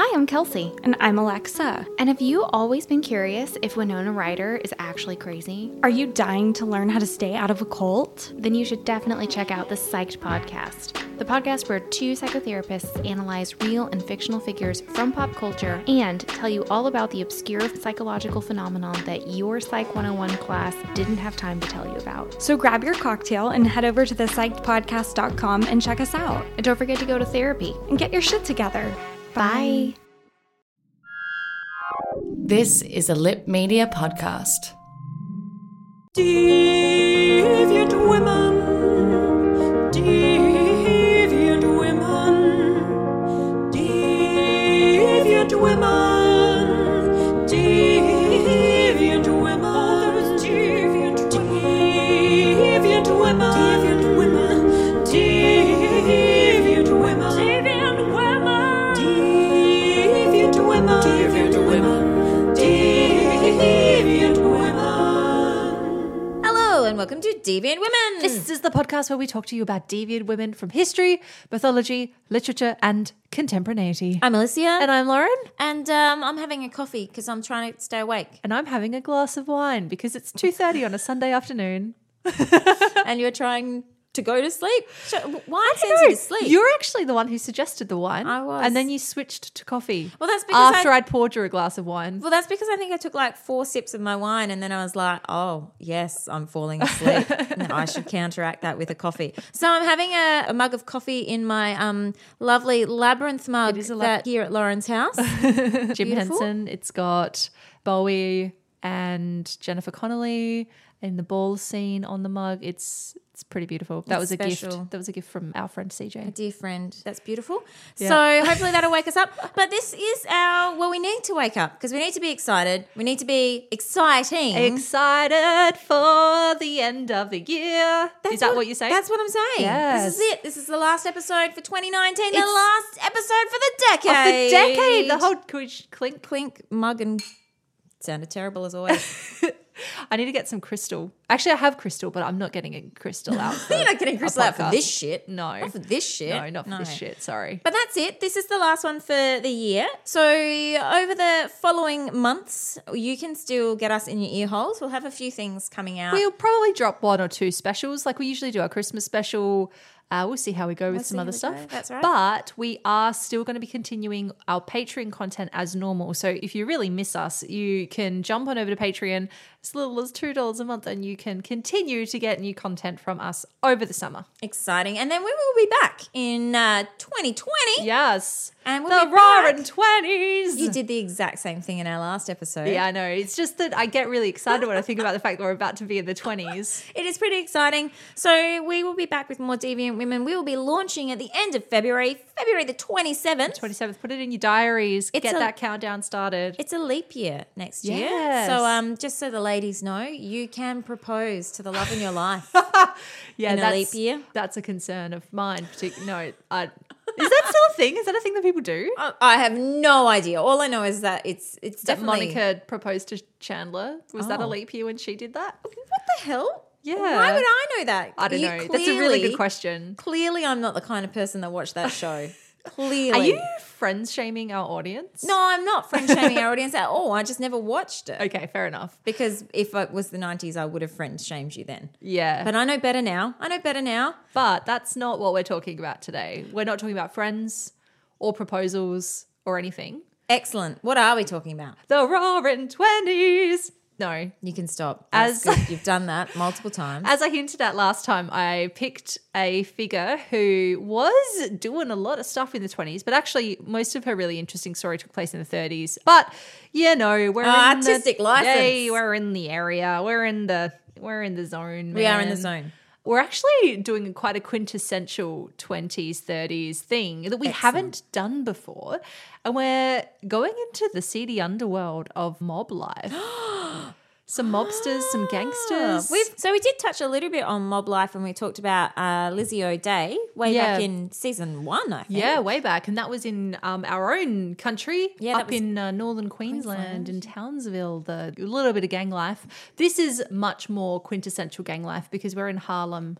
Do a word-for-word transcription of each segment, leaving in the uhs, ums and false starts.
Hi, I'm Kelsey. And I'm Alexa. And have you always been curious if Winona Ryder is actually crazy? Are you dying to learn how to stay out of a cult? Then you should definitely check out the Psyched Podcast, the podcast where two psychotherapists analyze real and fictional figures from pop culture and tell you all about the obscure psychological phenomenon that your Psych one oh one class didn't have time to tell you about. So grab your cocktail and head over to the psyched podcast dot com and check us out. And don't forget to go to therapy and get your shit together. Bye. This is a LiP Media podcast. Deviant women, deviant women, deviant women, deviant women, oh, deviant, deviant women, deviant women, deviant women, deviant women, deviant women, deviant women. And welcome to Deviant Women. This is the podcast where we talk to you about deviant women from history, mythology, literature, and contemporaneity. I'm Alicia. And I'm Lauren. And um, I'm having a coffee because I'm trying to stay awake. And I'm having a glass of wine because it's two thirty on a Sunday afternoon. And you're trying to go to sleep. Wine sends you to sleep. You're actually the one who suggested the wine. I was. And then you switched to coffee. Well, that's because after I, I'd poured you a glass of wine. Well, that's because I think I took like four sips of my wine and then I was like, oh, yes, I'm falling asleep. No, I should counteract that with a coffee. So I'm having a, a mug of coffee in my um, lovely Labyrinth mug that lab- here at Lauren's house. Jim Henson. It's got Bowie and Jennifer Connelly in the ball scene on the mug. It's it's pretty beautiful. That it's was special. a gift. That was a gift from our friend C J. A dear friend. That's beautiful. Yeah. So hopefully that'll wake us up. But this is our, well, we need to wake up because we need to be excited. We need to be exciting. Excited for the end of the year. That's is that what, what you're saying? That's what I'm saying. Yes. This is it. This is the last episode for twenty nineteen. It's the last episode for the decade. Of the decade. The whole clink, clink, mug and sounded terrible as always. I need to get some crystal. Actually, I have crystal, but I'm not getting a crystal out. You're not getting crystal out for this shit. No. Not for this shit. No, not for no. this shit. Sorry. But that's it. This is the last one for the year. So over the following months, you can still get us in your ear holes. We'll have a few things coming out. We'll probably drop one or two specials. Like we usually do our Christmas special. Uh, we'll see how we go we'll with some other stuff. Go. That's right. But we are still going to be continuing our Patreon content as normal. So if you really miss us, you can jump on over to Patreon. It's little as two dollars a month and you can continue to get new content from us over the summer. Exciting. And then we will be back in uh, twenty twenty. Yes. And we'll the roaring twenties. You did the exact same thing in our last episode. Yeah, I know. It's just that I get really excited when I think about the fact that we're about to be in the twenties. It is pretty exciting. So we will be back with more Deviant Women. We will be launching at the end of February, February the twenty-seventh. twenty-seventh. Put it in your diaries. It's Get a, that countdown started. It's a leap year next yes. year. So um, just so the ladies know, you can propose to the love in your life. Yeah, in that's, a leap year. That's a concern of mine. No, I... Is that still a thing? Is that a thing that people do? I have no idea. All I know is that it's it's that definitely... Monica proposed to Chandler. Was oh. that a leap year when she did that? What the hell? Yeah. Why would I know that? I don't you know. Clearly, that's a really good question. Clearly I'm not the kind of person that watched that show. Clearly. Are you friend shaming our audience? No, I'm not friend shaming our audience at all. I just never watched it. Okay, fair enough. Because if it was the nineties, I would have friend shamed you then. Yeah. But I know better now. I know better now. But that's not what we're talking about today. We're not talking about friends or proposals or anything. Excellent. What are we talking about? The roaring twenties. No. You can stop. As you've done that multiple times. As I hinted at last time, I picked a figure who was doing a lot of stuff in the twenties, but actually most of her really interesting story took place in the thirties. But, you know, we're oh, in artistic the, license. Yay, we're in the area. We're in the we're in the zone, man. We are in the zone. We're actually doing quite a quintessential twenties, thirties thing that we Excellent. haven't done before. And we're going into the seedy underworld of mob life. Some mobsters, ah, some gangsters. We've, so we did touch a little bit on mob life when we talked about uh, Lizzie O'Day way yeah. back in season one, I think. Yeah, way back. And that was in um, our own country yeah, up in uh, northern Queensland, Queensland in Townsville, the a little bit of gang life. This is much more quintessential gang life because we're in Harlem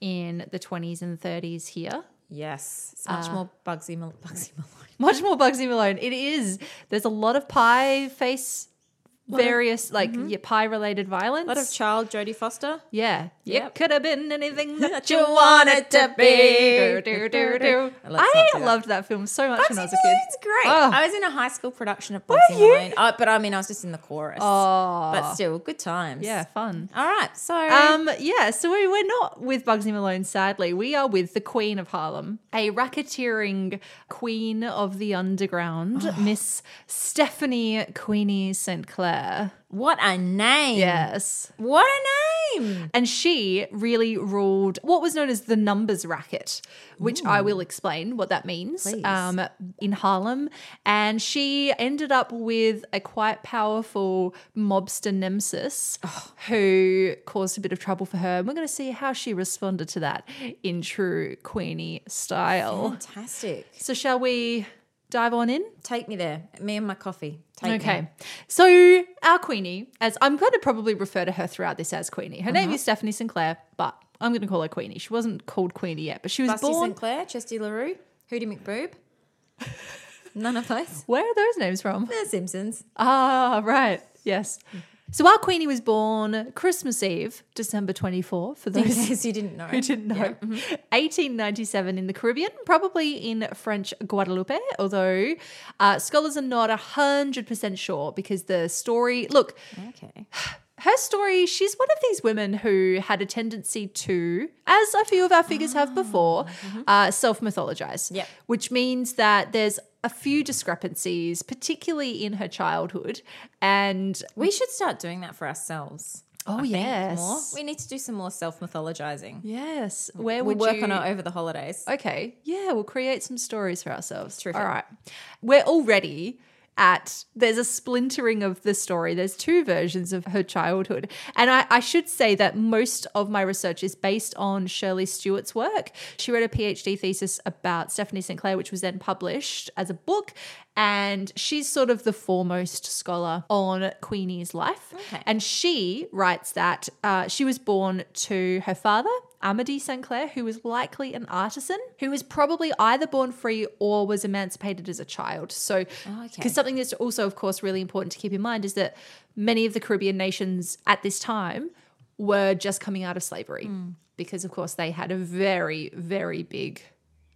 in the twenties and thirties here. Yes. It's much uh, more Bugsy, Mal- Bugsy Malone. Much more Bugsy Malone. It is. There's a lot of pie face, various of, like mm-hmm. yeah, pie-related violence. A lot of child Jodie Foster. Yeah. Yep. It could have been anything that you wanted to be. do, do, do, do. I loved that film so much Bugsy when I was a kid. Malone's great. Oh. I was in a high school production of Bugsy Malone. Oh, but I mean, I was just in the chorus. Oh. But still, good times. Yeah, fun. All right. So. Um, yeah, so we, we're not with Bugsy Malone, sadly. We are with the Queen of Harlem, a racketeering queen of the underground, oh. Miss Stephanie Queenie Saint Clair. What a name. Yes. What a name. And she really ruled what was known as the numbers racket, which Ooh. I will explain what that means um, in Harlem. And she ended up with a quite powerful mobster nemesis oh. who caused a bit of trouble for her. And we're going to see how she responded to that in true Queenie style. Fantastic. So shall we dive on in? Take me there. Me and my coffee. Take okay. me. So our Queenie, as I'm going to probably refer to her throughout this as Queenie. Her uh-huh. name is Stephanie Saint Clair, but I'm going to call her Queenie. She wasn't called Queenie yet, but she was Bugsy born. Saint Clair, Chesty LaRue, Hootie McBoob. None of those. Where are those names from? The Simpsons. Ah, right. Yes. So our Queenie was born Christmas Eve, December twenty-fourth, for those in case you didn't know. Who didn't know. Yeah. Mm-hmm. eighteen ninety-seven in the Caribbean, probably in French Guadeloupe, although uh, scholars are not one hundred percent sure because the story, look, okay. her story, she's one of these women who had a tendency to, as a few of our figures oh. have before, mm-hmm. uh, self-mythologize, yep. which means that there's a few discrepancies, particularly in her childhood. And we should start doing that for ourselves. Oh, I yes. More. We need to do some more self-mythologizing. Yes. Where would we'll work you... on it over the holidays. Okay. Yeah, we'll create some stories for ourselves. Terrific. All right. We're already at there's a splintering of the story. There's two versions of her childhood. And I, I should say that most of my research is based on Shirley Stewart's work. She wrote a PhD thesis about Stephanie Saint Clair, which was then published as a book. And she's sort of the foremost scholar on Queenie's life. Okay. And she writes that uh, she was born to her father, Amédée Saint Clair, who was likely an artisan, who was probably either born free or was emancipated as a child. So, oh, okay. 'Cause something that's also, of course, really important to keep in mind is that many of the Caribbean nations at this time were just coming out of slavery mm. because, of course, they had a very, very big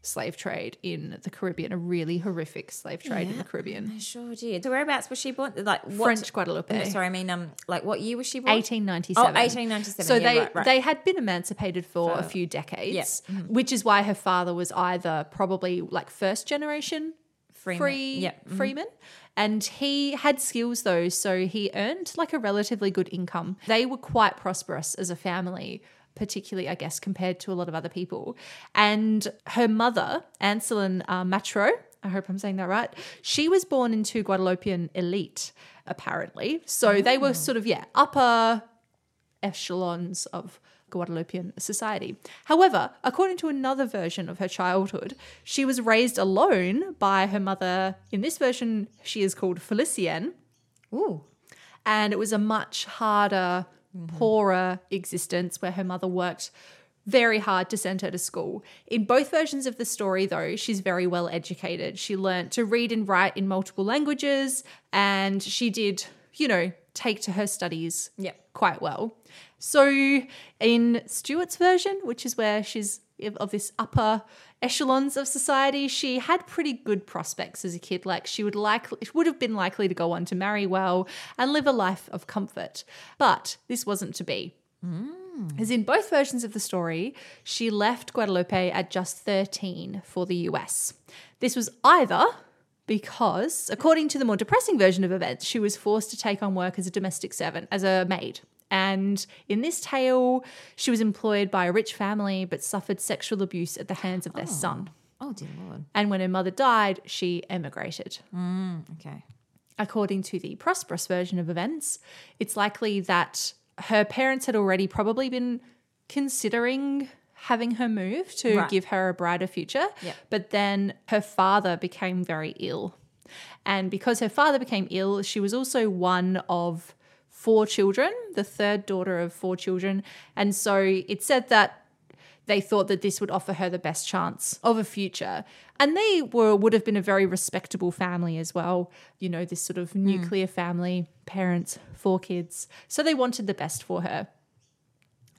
slave trade in the Caribbean, a really horrific slave trade yeah, in the Caribbean. I sure did. So whereabouts was she born? Like what, French Guadeloupe. Oh, sorry, I mean, um, like what year was she born? eighteen ninety-seven. Oh, eighteen ninety-seven. So yeah, they right, right. they had been emancipated for, for a few decades, yeah. mm-hmm. which is why her father was either probably like first generation Freeman. Free, yeah. mm-hmm. Freeman. And he had skills though, so he earned like a relatively good income. They were quite prosperous as a family, particularly, I guess, compared to a lot of other people. And her mother, Anselin uh, Matro, I hope I'm saying that right, she was born into Guadeloupean elite, apparently. So oh. they were sort of, yeah, upper echelons of Guadeloupean society. However, according to another version of her childhood, she was raised alone by her mother. In this version, she is called Felicienne. Ooh. And it was a much harder, Mm-hmm. poorer existence where her mother worked very hard to send her to school. In both versions of the story, though, she's very well educated. She learnt to read and write in multiple languages, and she did, you know, take to her studies yep. quite well. So in Stewart's version, which is where she's of this upper echelons of society, she had pretty good prospects as a kid. Like she would likely, would have been likely to go on to marry well and live a life of comfort. But this wasn't to be. Mm. As in both versions of the story, she left Guadeloupe at just thirteen for the U S. This was either because, according to the more depressing version of events, she was forced to take on work as a domestic servant, as a maid. And in this tale, she was employed by a rich family but suffered sexual abuse at the hands of their oh. son. Oh, dear Lord. And when her mother died, she emigrated. Mm, okay. According to the prosperous version of events, it's likely that her parents had already probably been considering having her move to right. give her a brighter future. Yep. But then her father became very ill. And because her father became ill, she was also one of four children, the third daughter of four children. And so it said that they thought that this would offer her the best chance of a future. And they were would have been a very respectable family as well, you know, this sort of nuclear mm. family, parents, four kids. So they wanted the best for her.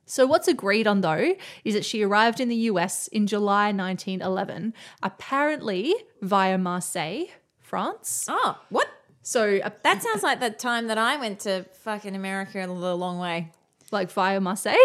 So what's agreed on, though, is that she arrived in the U S in July nineteen eleven, apparently via Marseille, France. Oh, what? So uh, that sounds like the time that I went to fucking America a little long way. Like via Marseille?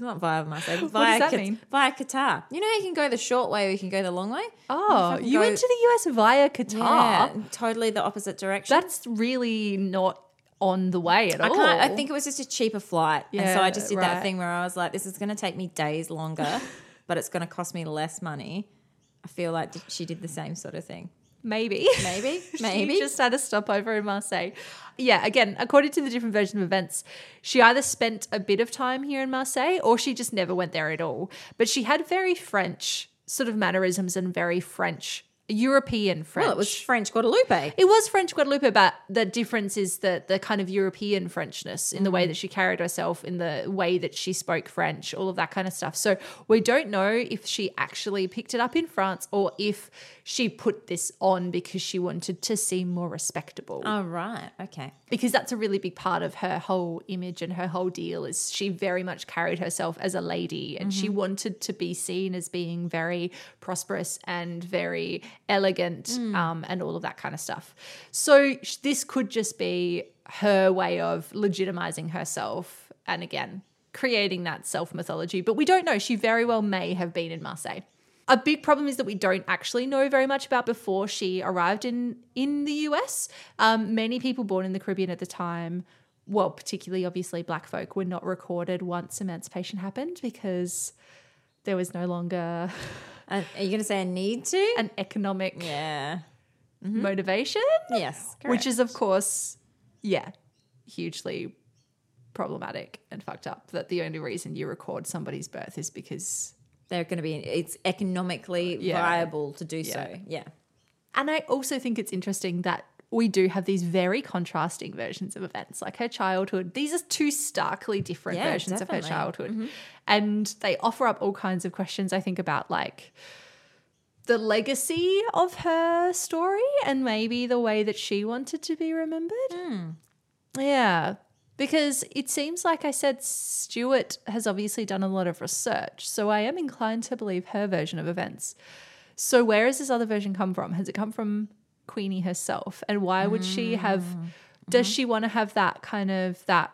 Not via Marseille. But via what does that Q- mean? Via Qatar. You know you can go the short way or you can go the long way? Oh, you, you go... went to the U S via Qatar? Yeah, totally the opposite direction. That's really not... on the way at all. I, can't, I think it was just a cheaper flight. Yeah, and so I just did right. that thing where I was like, this is going to take me days longer, but it's going to cost me less money. I feel like she did the same sort of thing. Maybe. Maybe. Maybe. She just had a stopover in Marseille. Yeah, again, according to the different version of events, she either spent a bit of time here in Marseille or she just never went there at all. But she had very French sort of mannerisms and very French European French. Well, it was French Guadeloupe. It was French Guadeloupe, but the difference is the the kind of European Frenchness in mm. the way that she carried herself, in the way that she spoke French, all of that kind of stuff. So we don't know if she actually picked it up in France or if she put this on because she wanted to seem more respectable. Oh, right. Okay. Because that's a really big part of her whole image and her whole deal is she very much carried herself as a lady and mm-hmm. she wanted to be seen as being very prosperous and very elegant mm. um, and all of that kind of stuff. So sh- this could just be her way of legitimizing herself and, again, creating that self-mythology. But we don't know. She very well may have been in Marseille. A big problem is that we don't actually know very much about before she arrived in, in the U S. Um, many people born in the Caribbean at the time, well, particularly obviously black folk, were not recorded once emancipation happened because there was no longer... Uh, are you going to say a need to? An economic yeah. mm-hmm. motivation? Yes, correct. Which is, of course, yeah, hugely problematic and fucked up that the only reason you record somebody's birth is because... They're going to be – it's economically yeah. viable to do yeah. so, yeah. And I also think it's interesting that we do have these very contrasting versions of events, like her childhood. These are two starkly different yeah, versions definitely. Of her childhood. Mm-hmm. And they offer up all kinds of questions, I think, about like the legacy of her story and maybe the way that she wanted to be remembered. Mm. Yeah, because it seems like I said Stuart has obviously done a lot of research, so I am inclined to believe her version of events. So where has this other version come from? Has it come from... Queenie herself, and why would she have does mm-hmm. she want to have that kind of that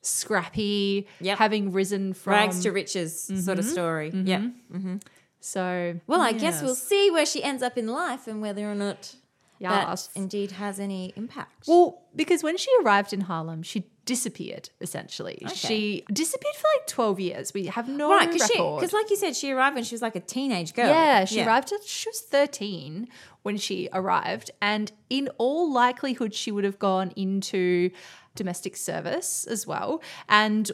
scrappy yep. having risen from rags to riches mm-hmm. sort of story mm-hmm. yeah mm-hmm. so well I yes. guess we'll see where she ends up in life and whether or not yes. that indeed has any impact. Well, because when she arrived in Harlem she disappeared essentially. Okay. She disappeared for like twelve years. We have no right, cause record. Because like you said, she arrived when she was like a teenage girl. Yeah, she yeah. arrived at, she was thirteen when she arrived, and in all likelihood she would have gone into domestic service as well. And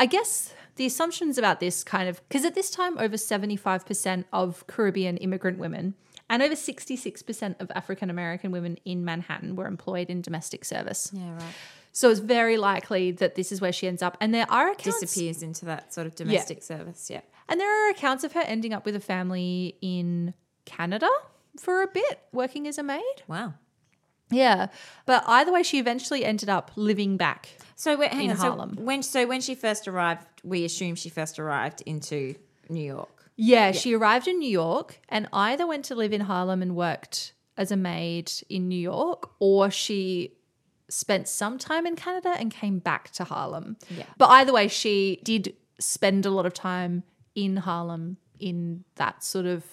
I guess the assumptions about this kind of, because at this time over seventy-five percent of Caribbean immigrant women and over sixty-six percent of African-American women in Manhattan were employed in domestic service. Yeah, right. So it's very likely that this is where she ends up. And there are accounts... Disappears into that sort of domestic yeah. service, yeah. And there are accounts of her ending up with a family in Canada for a bit, working as a maid. Wow. Yeah. But either way, she eventually ended up living back so wait, hang in on. Harlem. So when, so when she first arrived, we assume she first arrived into New York. Yeah, yeah, she arrived in New York and either went to live in Harlem and worked as a maid in New York, or she... spent some time in Canada and came back to Harlem. Yeah. But either way, she did spend a lot of time in Harlem in that sort of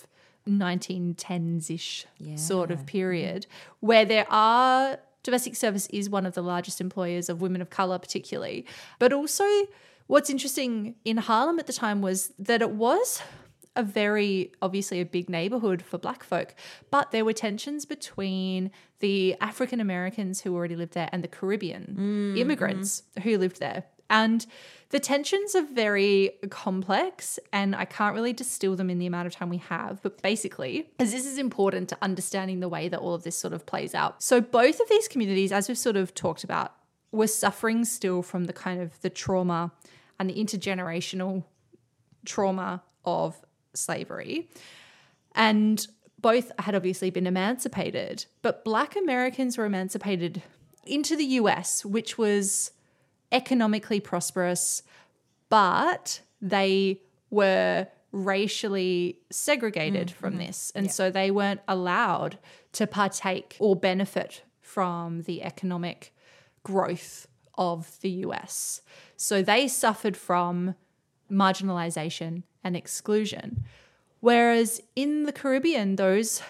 nineteen tens-ish yeah. sort of period where there are – domestic service is one of the largest employers of women of colour particularly. But also what's interesting in Harlem at the time was that it was – a very obviously a big neighbourhood for black folk, but there were tensions between the African Americans who already lived there and the Caribbean mm, immigrants mm-hmm. who lived there. And the tensions are very complex and I can't really distill them in the amount of time we have, but basically, as this is important to understanding the way that all of this sort of plays out. So both of these communities, as we've sort of talked about, were suffering still from the kind of the trauma and the intergenerational trauma of slavery. And both had obviously been emancipated, but Black Americans were emancipated into the U S, which was economically prosperous, but they were racially segregated mm-hmm. from this. And yeah. so they weren't allowed to partake or benefit from the economic growth of the U S. So they suffered from marginalization and exclusion. Whereas in the Caribbean, those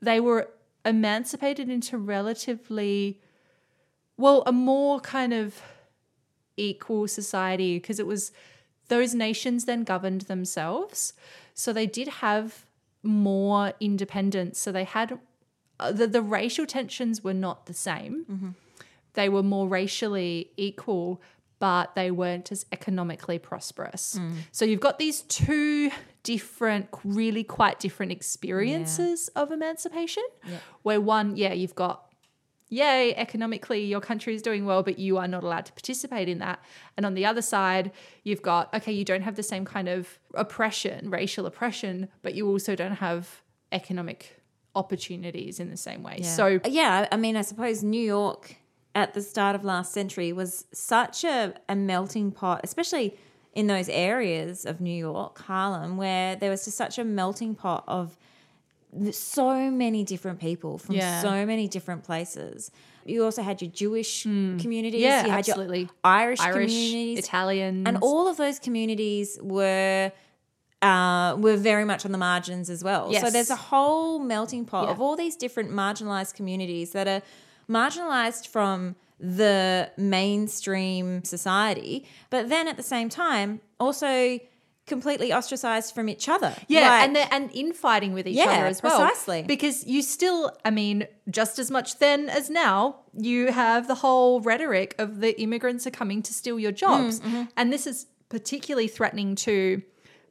they were emancipated into relatively, well, a more kind of equal society, because it was those nations then governed themselves. So they did have more independence. So they had the, the racial tensions were not the same. Mm-hmm. They were more racially equal, but they weren't as economically prosperous. Mm. So you've got these two different, really quite different experiences yeah. of emancipation yeah. where one, yeah, you've got, yay, economically your country is doing well, but you are not allowed to participate in that. And on the other side, you've got, okay, you don't have the same kind of oppression, racial oppression, but you also don't have economic opportunities in the same way. Yeah. So yeah, I mean, I suppose New York at the start of last century was such a, a melting pot, especially in those areas of New York, Harlem, where there was just such a melting pot of so many different people from yeah. so many different places. You also had your Jewish mm. communities. Yeah, you had absolutely. Your Irish, Irish communities. Italians. And all of those communities were uh, were very much on the margins as well. Yes. So there's a whole melting pot yeah. of all these different marginalised communities that are marginalised from the mainstream society, but then at the same time also completely ostracised from each other. Yeah, like, and the, and infighting with each yeah, other as well. Precisely. Because you still, I mean, just as much then as now, you have the whole rhetoric of the immigrants are coming to steal your jobs. Mm, mm-hmm. And this is particularly threatening to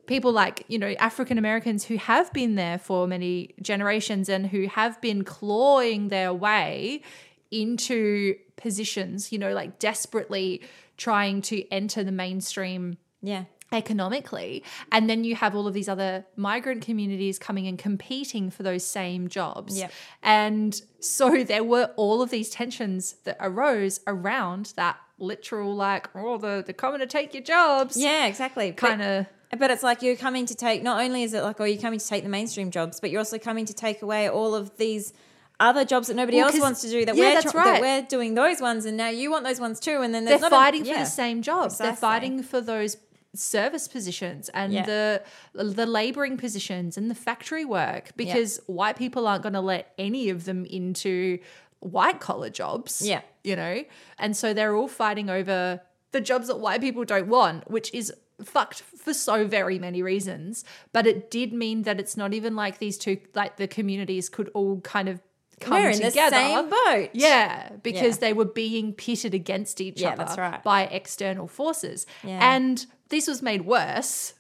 people like, you know, African Americans who have been there for many generations and who have been clawing their way into positions, you know, like desperately trying to enter the mainstream yeah. economically. And then you have all of these other migrant communities coming and competing for those same jobs. Yep. And so there were all of these tensions that arose around that literal like, oh, the, they're coming to take your jobs. Yeah, exactly. Kind of. But it's like you're coming to take, not only is it like, oh, you're coming to take the mainstream jobs, but you're also coming to take away all of these other jobs that nobody well, else wants to do that, yeah, we're tr- right. that we're doing those ones, and now you want those ones too. And then they're not fighting a, yeah. for the same jobs. Precisely. They're fighting for those service positions and yeah. the the labouring positions and the factory work because yeah. white people aren't going to let any of them into white collar jobs. Yeah, you know, and so they're all fighting over the jobs that white people don't want, which is fucked for so very many reasons. But it did mean that it's not even like these two, like the communities could all kind of come We're in together. The same boat. Yeah, because yeah. they were being pitted against each yeah, other that's right. by external forces. Yeah. And this was made worse,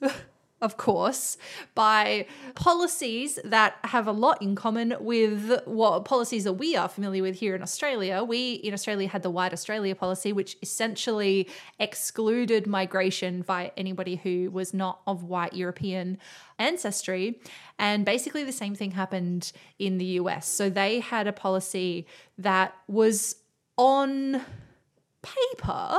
of course, by policies that have a lot in common with what policies that we are familiar with here in Australia. We in Australia had the White Australia policy, which essentially excluded migration by anybody who was not of white European ancestry. And basically the same thing happened in the U S. So they had a policy that was on paper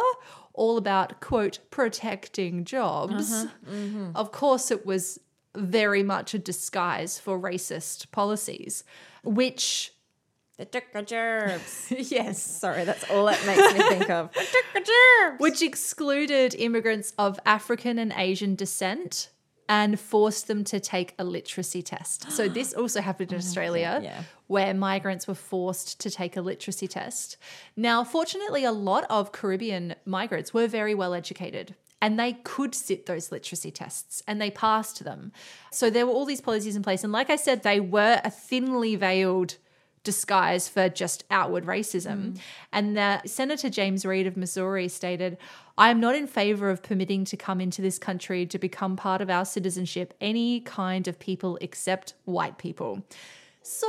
all about, quote, protecting jobs. Mm-hmm, mm-hmm. Of course, it was very much a disguise for racist policies, which... They took our jobs. Yes. Sorry, that's all it makes me think of. They took our jobs. Which excluded immigrants of African and Asian descent and forced them to take a literacy test. So this also happened in Australia yeah. where migrants were forced to take a literacy test. Now, fortunately, a lot of Caribbean migrants were very well educated and they could sit those literacy tests and they passed them. So there were all these policies in place. And like I said, they were a thinly veiled disguise for just outward racism. Mm. And the Senator James Reed of Missouri stated, "I am not in favor of permitting to come into this country to become part of our citizenship any kind of people except white people." So,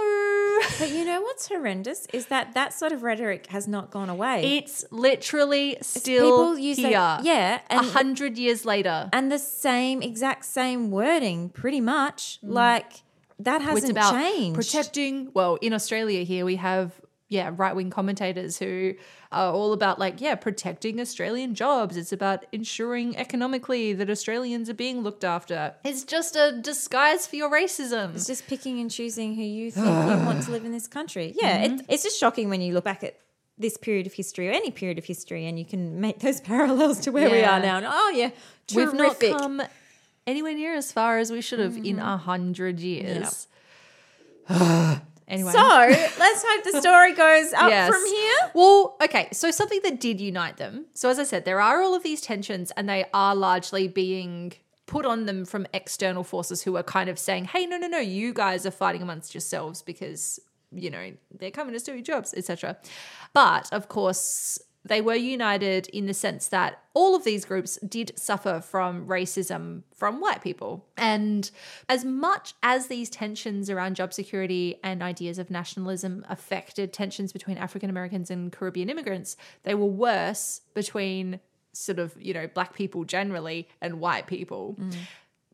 but you know what's horrendous is that that sort of rhetoric has not gone away. It's literally still it's use here. That, yeah, a hundred years later, and the same exact same wording, pretty much. Mm. Like that hasn't it's about changed. Protecting. Well, in Australia here we have yeah right wing commentators who are all about like yeah protecting Australian jobs. It's about ensuring economically that Australians are being looked after. It's just a disguise for your racism. It's just picking and choosing who you think you want to live in this country. Yeah, mm-hmm. it, it's just shocking when you look back at this period of history or any period of history and you can make those parallels to where yeah. we are now. And, oh yeah, terrific. We've not come anywhere near as far as we should have mm-hmm. in a hundred years. Yep. Anyway. So let's hope the story goes up yes. from here. Well, okay, so something that did unite them. So as I said, there are all of these tensions and they are largely being put on them from external forces who are kind of saying, hey, no, no, no, you guys are fighting amongst yourselves because, you know, they're coming to steal your jobs, et cetera. But, of course, they were united in the sense that all of these groups did suffer from racism from white people. And as much as these tensions around job security and ideas of nationalism affected tensions between African Americans and Caribbean immigrants, they were worse between sort of, you know, black people generally and white people mm.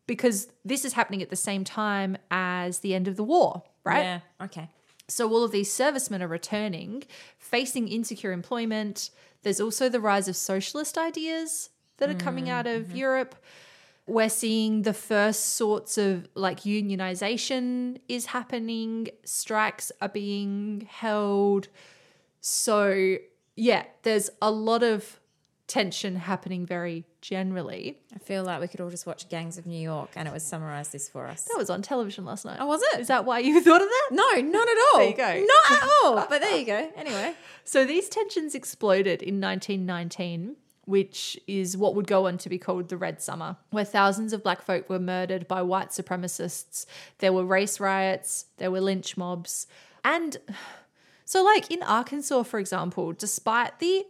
because this is happening at the same time as the end of the war, right? Yeah, okay. So all of these servicemen are returning, facing insecure employment. There's also the rise of socialist ideas that are coming out of mm-hmm. Europe. We're seeing the first sorts of like unionization is happening. Strikes are being held. So yeah, there's a lot of tension happening very generally. I feel like we could all just watch Gangs of New York and it would summarise this for us. That was on television last night. Oh, was it? Is that why you thought of that? No, not at all. There you go. Not at all. But there you go. Anyway. So these tensions exploded in nineteen nineteen, which is what would go on to be called the Red Summer, where thousands of black folk were murdered by white supremacists. There were race riots. There were lynch mobs. And so like in Arkansas, for example, despite the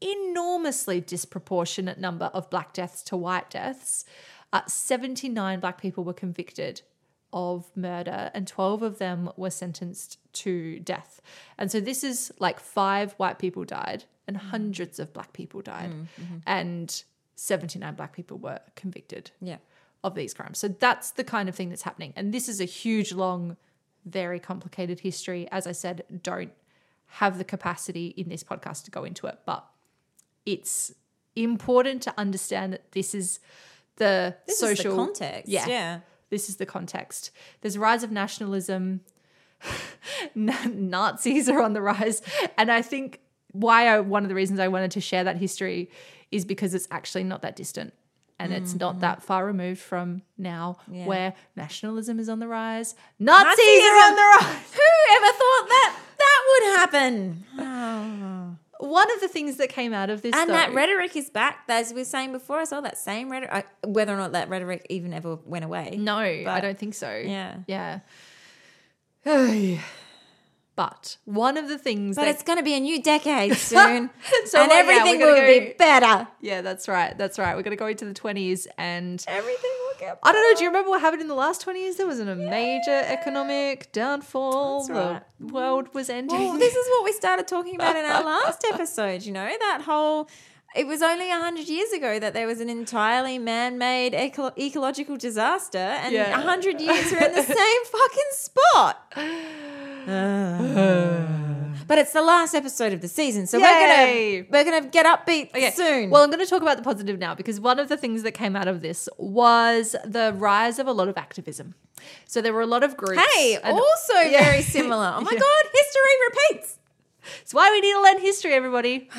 enormously disproportionate number of black deaths to white deaths, uh, seventy-nine black people were convicted of murder and twelve of them were sentenced to death. And so this is like five white people died and hundreds of black people died mm-hmm. and seventy-nine black people were convicted yeah. of these crimes. So that's the kind of thing that's happening. And this is a huge, long, very complicated history. As I said, don't have the capacity in this podcast to go into it, but it's important to understand that this is the this social... This is the context. Yeah, yeah. This is the context. There's a rise of nationalism. Nazis are on the rise. And I think why I, one of the reasons I wanted to share that history is because it's actually not that distant and mm-hmm. it's not that far removed from now yeah. where nationalism is on the rise. Nazis Nazism. Are on the rise. Who ever thought that that would happen? Oh. One of the things that came out of this, and though, that rhetoric is back, as we were saying before. I saw that same rhetoric, I, whether or not that rhetoric even ever went away. No, I don't think so. Yeah, yeah. But one of the things, but that, it's going to be a new decade soon, so and well, everything yeah, will go, be better. Yeah, that's right. That's right. We're going to go into the twenties, and everything will get better. I don't know. Do you remember what happened in the last twenties? There was a yeah. major economic downfall. That's right. The world was ending. Well, this is what we started talking about in our last episode. You know, that whole. It was only one hundred years ago that there was an entirely man-made eco- ecological disaster and yeah. one hundred years we're in the same fucking spot. Uh, but it's the last episode of the season, so Yay. we're going we're gonna get upbeat okay. soon. Well, I'm going to talk about the positive now because one of the things that came out of this was the rise of a lot of activism. So there were a lot of groups. Hey, and also yeah. very similar. Oh, my yeah. God, history repeats. It's why we need to learn history, everybody.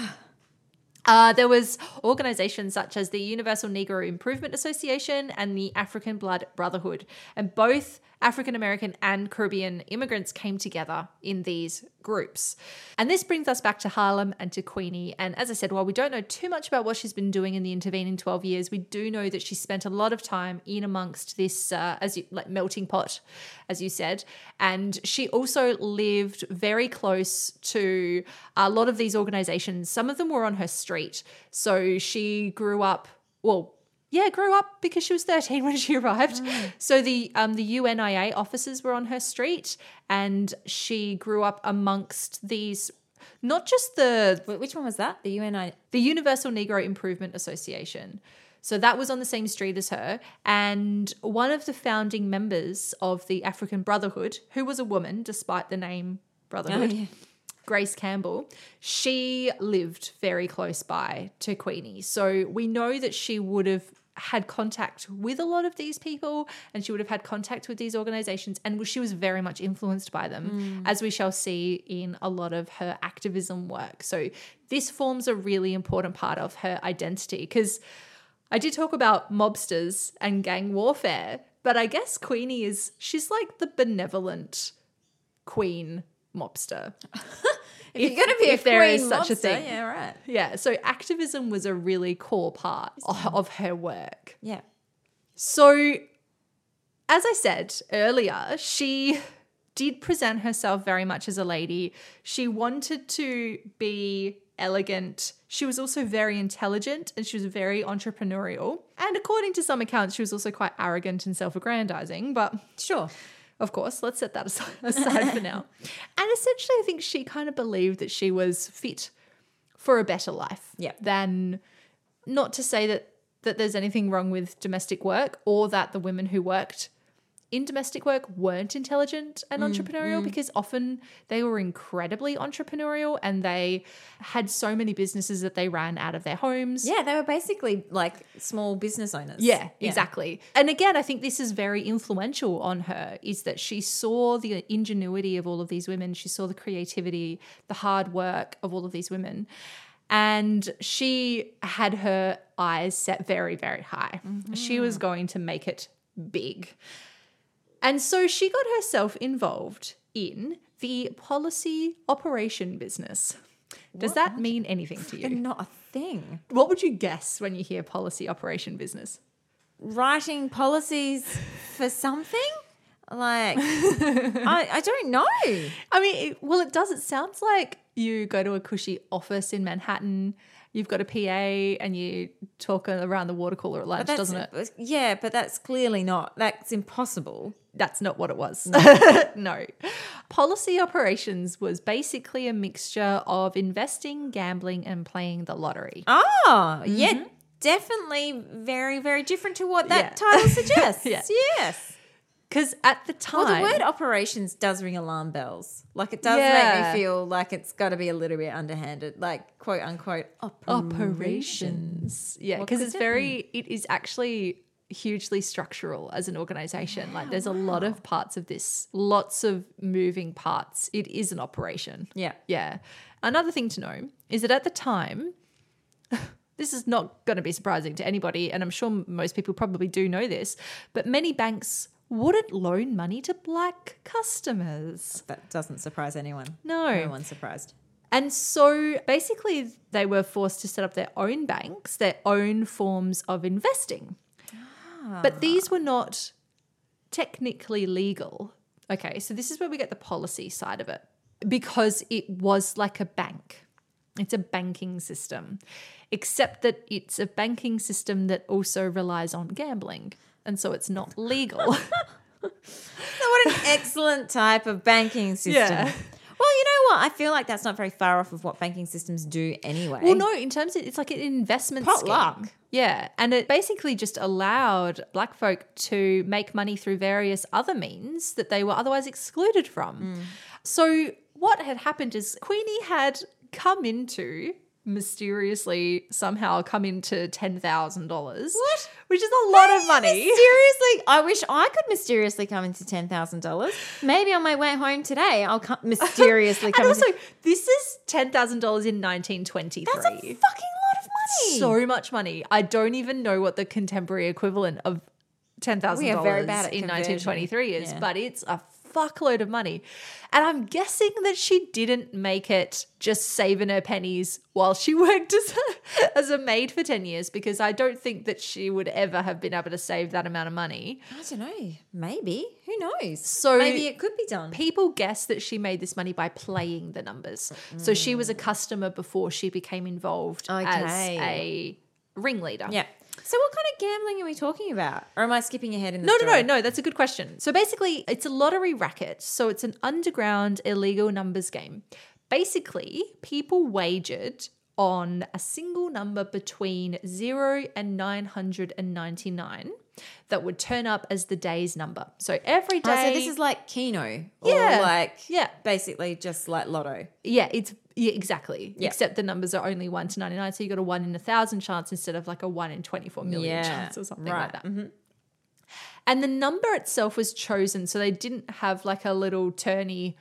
Uh, there was organisations such as the Universal Negro Improvement Association and the African Blood Brotherhood, and both African American and Caribbean immigrants came together in these groups. And this brings us back to Harlem and to Queenie. And as I said, while we don't know too much about what she's been doing in the intervening twelve years, we do know that she spent a lot of time in amongst this uh, as you, like melting pot, as you said. And she also lived very close to a lot of these organizations. Some of them were on her street. So she grew up, well, Yeah, grew up because she was thirteen when she arrived. Mm. So the um, the U N I A offices were on her street, and she grew up amongst these. Not just the Wait, which one was that? The U N I A, the Universal Negro Improvement Association. So that was on the same street as her, and one of the founding members of the African Brotherhood, who was a woman, despite the name Brotherhood. Oh, yeah. Grace Campbell, she lived very close by to Queenie. So we know that she would have had contact with a lot of these people, and she would have had contact with these organizations, and she was very much influenced by them, mm. as we shall see in a lot of her activism work. So this forms a really important part of her identity, because I did talk about mobsters and gang warfare, but I guess Queenie is, she's like the benevolent queen mobster. If, if you're going to be if a there queen is such mobster, a thing. Yeah, right. Yeah, so activism was a really core part of, of her work. Yeah. So as I said earlier, she did present herself very much as a lady. She wanted to be elegant. She was also very intelligent, and she was very entrepreneurial. And according to some accounts, she was also quite arrogant and self-aggrandizing, but sure. Of course, let's set that aside, aside for now. And essentially I think she kind of believed that she was fit for a better life. Yeah. Than, not to say that, that there's anything wrong with domestic work, or that the women who worked in domestic work weren't intelligent and mm, entrepreneurial, mm. because often they were incredibly entrepreneurial, and they had so many businesses that they ran out of their homes. Yeah, they were basically like small business owners. Yeah, yeah, exactly. And again, I think this is very influential on her, is that she saw the ingenuity of all of these women. She saw the creativity, the hard work of all of these women. And she had her eyes set very, very high. Mm-hmm. She was going to make it big. And so she got herself involved in the policy operation business. Does what? that mean anything to you? Not a thing. What would you guess when you hear policy operation business? Writing policies for something? Like, I, I don't know. I mean, it, well, it does. It sounds like you go to a cushy office in Manhattan, you've got a P A, and you talk around the water cooler at lunch, doesn't it? Yeah, but that's clearly not. That's impossible. That's not what it was. No. No. Policy operations was basically a mixture of investing, gambling, and playing the lottery. Oh, mm-hmm. Yeah, definitely very, very different to what that yeah. title suggests. Yeah. Yes. Because at the time... Well, the word operations does ring alarm bells. Like, it does yeah. make me feel like it's got to be a little bit underhanded, like, quote, unquote, operations. operations. Yeah, because it's very... Mean? It is actually hugely structural as an organisation. Yeah, like, there's wow. a lot of parts of this, lots of moving parts. It is an operation. Yeah. Yeah. Another thing to know is that at the time... This is not going to be surprising to anybody, and I'm sure most people probably do know this, but many banks... wouldn't loan money to black customers. That doesn't surprise anyone. No. No one's surprised. And so basically they were forced to set up their own banks, their own forms of investing. Ah. But these were not technically legal. Okay, so this is where we get the policy side of it, because it was like a bank. It's a banking system, except that it's a banking system that also relies on gambling. And so it's not legal. What an excellent type of banking system. Yeah. Well, you know what? I feel like that's not very far off of what banking systems do anyway. Well, no, in terms of it's like an investment Pot scheme. Luck. Yeah, and it basically just allowed black folk to make money through various other means that they were otherwise excluded from. Mm. So what had happened is Queenie had come into... mysteriously somehow come into ten thousand dollars. What? Which is a lot Maybe of money. Mysteriously. I wish I could mysteriously come into ten thousand dollars. Maybe on my way home today I'll come mysteriously come and into. And also this is ten thousand dollars in nineteen twenty-three. That's a fucking lot of money. So much money. I don't even know what the contemporary equivalent of ten thousand dollars in nineteen twenty-three is, yeah. but it's a fuckload of money. And I'm guessing that she didn't make it just saving her pennies while she worked as a, as a maid for ten years, because I don't think that she would ever have been able to save that amount of money. I don't know. Maybe. Who knows? So maybe it could be done. People guess that she made this money by playing the numbers. Mm. So she was a customer before she became involved okay. as a ringleader. Yeah. So what kind of gambling are we talking about? Or am I skipping ahead in the no, story? No, no, no. That's a good question. So basically it's a lottery racket. So it's an underground illegal numbers game. Basically people wagered on a single number between zero and nine hundred ninety-nine that would turn up as the day's number. So every day. Oh, so this is like Keno or yeah, like yeah. basically just like Lotto. Yeah, it's yeah, exactly. Yeah. Except the numbers are only one to ninety-nine. So you got a one in one thousand chance instead of like a one in twenty-four million yeah, chance or something right. like that. Mm-hmm. And the number itself was chosen. So they didn't have like a little turny.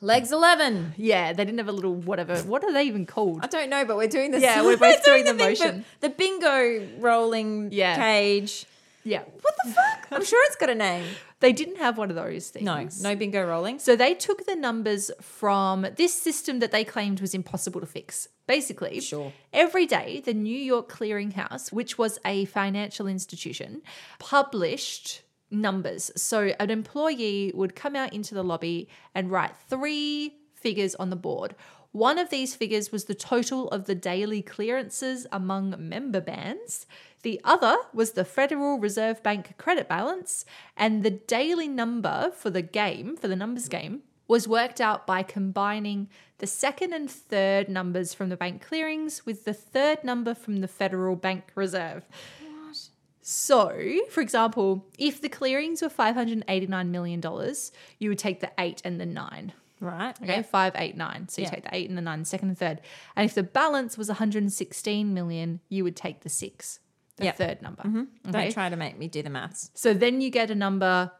Legs eleven. Yeah, they didn't have a little whatever. What are they even called? I don't know, but we're doing this. Yeah, we're both doing, doing the, the motion. The bingo rolling yeah. cage. Yeah. What the fuck? I'm sure it's got a name. They didn't have one of those things. No, no bingo rolling. So they took the numbers from this system that they claimed was impossible to fix. Basically, sure. every day the New York Clearing House, which was a financial institution, published numbers. So an employee would come out into the lobby and write three figures on the board. One of these figures was the total of the daily clearances among member bands. The other was the Federal Reserve Bank credit balance, and the daily number for the game, for the numbers game, was worked out by combining the second and third numbers from the bank clearings with the third number from the Federal Bank Reserve. What? So, for example, if the clearings were five hundred eighty-nine million dollars, you would take the eight and the nine. Right. Okay. Yeah. Five, eight, nine. So you yeah. take the eight and the nine, second and third. And if the balance was one hundred sixteen million, you would take the six, the yep. third number. Mm-hmm. Okay. Don't try to make me do the maths. So then you get a number.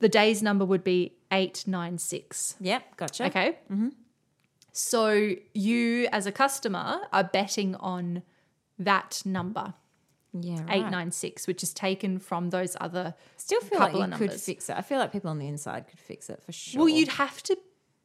The day's number would be eight, nine, six. Yep. Gotcha. Okay. Mm-hmm. So you as a customer are betting on that number. Yeah, right. eight nine six, which is taken from those other Still feel couple like you of numbers. Could fix it. I feel like people on the inside could fix it for sure. Well, you'd have to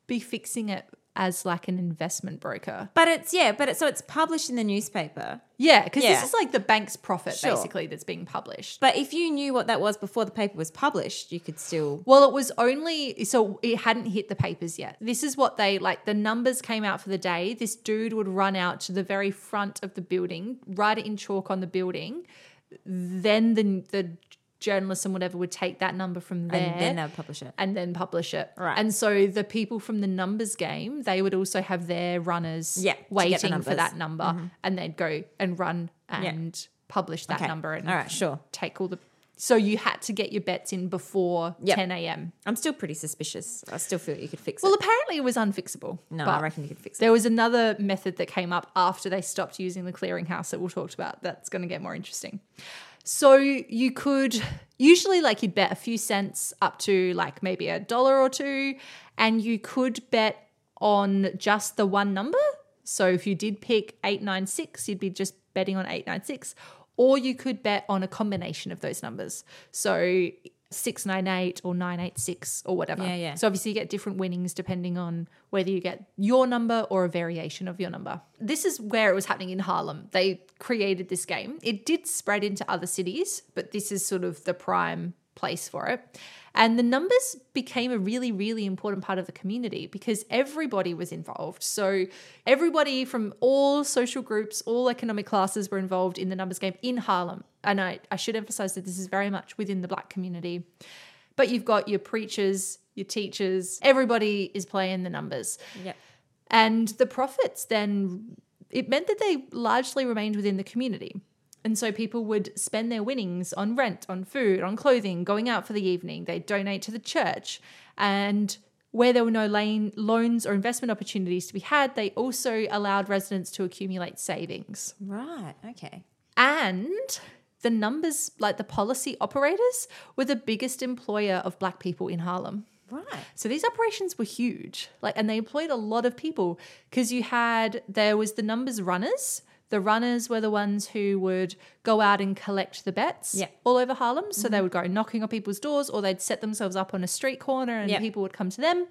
be fixing it as like an investment broker. But it's, yeah, but it's, so it's published in the newspaper. Yeah, because yeah. this is like the bank's profit sure. basically that's being published. But if you knew what that was before the paper was published, you could still. Well, it was only, so it hadn't hit the papers yet. This is what they, like the numbers came out for the day. This dude would run out to the very front of the building, write it in chalk on the building. Then the the journalists and whatever would take that number from there. And then they'll publish it. And then publish it. Right. And so the people from the numbers game, they would also have their runners yeah, waiting for that number mm-hmm. and they'd go and run and yeah. publish that okay. number and all right, sure. take all the – so you had to get your bets in before yep. ten a.m. I'm still pretty suspicious. I still feel you could fix well, it. Well, apparently it was unfixable. No, I reckon you could fix it. There was another method that came up after they stopped using the clearinghouse that we'll talk about that's going to get more interesting. So you could usually like you'd bet a few cents up to like maybe a dollar or two, and you could bet on just the one number. So if you did pick eight nine six, you'd be just betting on eight nine six, or you could bet on a combination of those numbers. So six nine eight or nine eight six or whatever. Yeah, yeah. So obviously you get different winnings depending on whether you get your number or a variation of your number. This is where it was happening in Harlem. They created this game. It did spread into other cities, but this is sort of the prime place for it. And the numbers became a really, really important part of the community because everybody was involved. So everybody from all social groups, all economic classes were involved in the numbers game in Harlem. And I, I should emphasize that this is very much within the Black community. But you've got your preachers, your teachers, everybody is playing the numbers. Yep. And the profits then, it meant that they largely remained within the community. And so people would spend their winnings on rent, on food, on clothing, going out for the evening. They'd donate to the church. And where there were no lane, loans or investment opportunities to be had, they also allowed residents to accumulate savings. Right, okay. And the numbers, like the policy operators, were the biggest employer of Black people in Harlem. Right. So these operations were huge. Like, and they employed a lot of people because you had, there was the numbers runners. The runners were the ones who would go out and collect the bets yeah. all over Harlem. So mm-hmm. they would go knocking on people's doors or they'd set themselves up on a street corner and yep. people would come to them.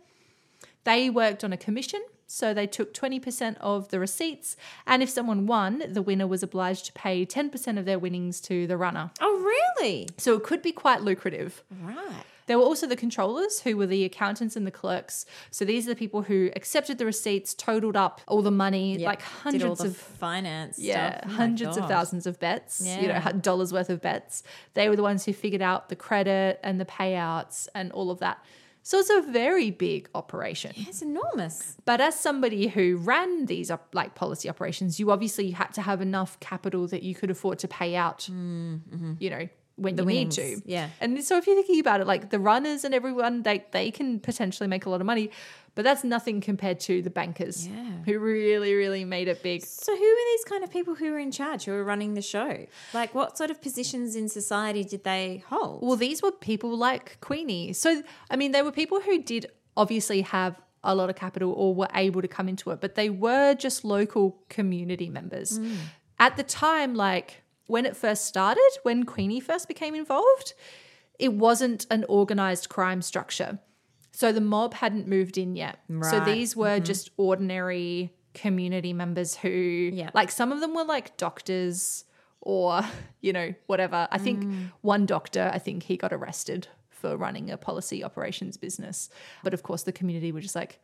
They worked on a commission, so they took twenty percent of the receipts, and if someone won, the winner was obliged to pay ten percent of their winnings to the runner. Oh, really? So it could be quite lucrative. Right. There were also the controllers, who were the accountants and the clerks. So these are the people who accepted the receipts, totaled up all the money, yep. like hundreds Did all the of finance, yeah, stuff. hundreds oh of thousands of bets, yeah. you know, dollars worth of bets. They were the ones who figured out the credit and the payouts and all of that. So it's a very big operation. Yeah, it's enormous. But as somebody who ran these op- like policy operations, you obviously had to have enough capital that you could afford to pay out, mm-hmm. you know, when the you winnings. need to. Yeah. And so if you're thinking about it, like the runners and everyone, they, they can potentially make a lot of money, but that's nothing compared to the bankers yeah. who really, really made it big. So who were these kind of people who were in charge, who were running the show? Like what sort of positions in society did they hold? Well, these were people like Queenie. So, I mean, they were people who did obviously have a lot of capital or were able to come into it, but they were just local community members. Mm. At the time, like... When it first started, when Queenie first became involved, it wasn't an organised crime structure. So the mob hadn't moved in yet. Right. So these were mm-hmm. just ordinary community members who, yeah. like some of them were like doctors or, you know, whatever. I think mm. one doctor, I think he got arrested for running a policy operations business. But, of course, the community were just like,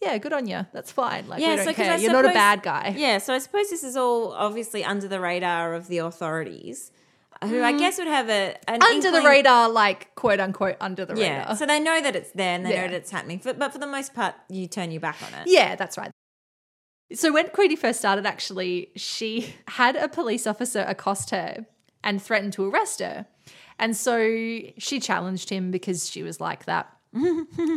yeah, good on you. That's fine. Like, yeah, we don't so, care. You're suppose, not a bad guy. Yeah, so I suppose this is all obviously under the radar of the authorities, who mm. I guess would have a an under inkling. the radar, like quote unquote under the yeah. radar. So they know that it's there and they yeah. know that it's happening. But, but for the most part, you turn your back on it. Yeah, that's right. So when Queenie first started, actually, she had a police officer accost her and threatened to arrest her, and so she challenged him because she was like that.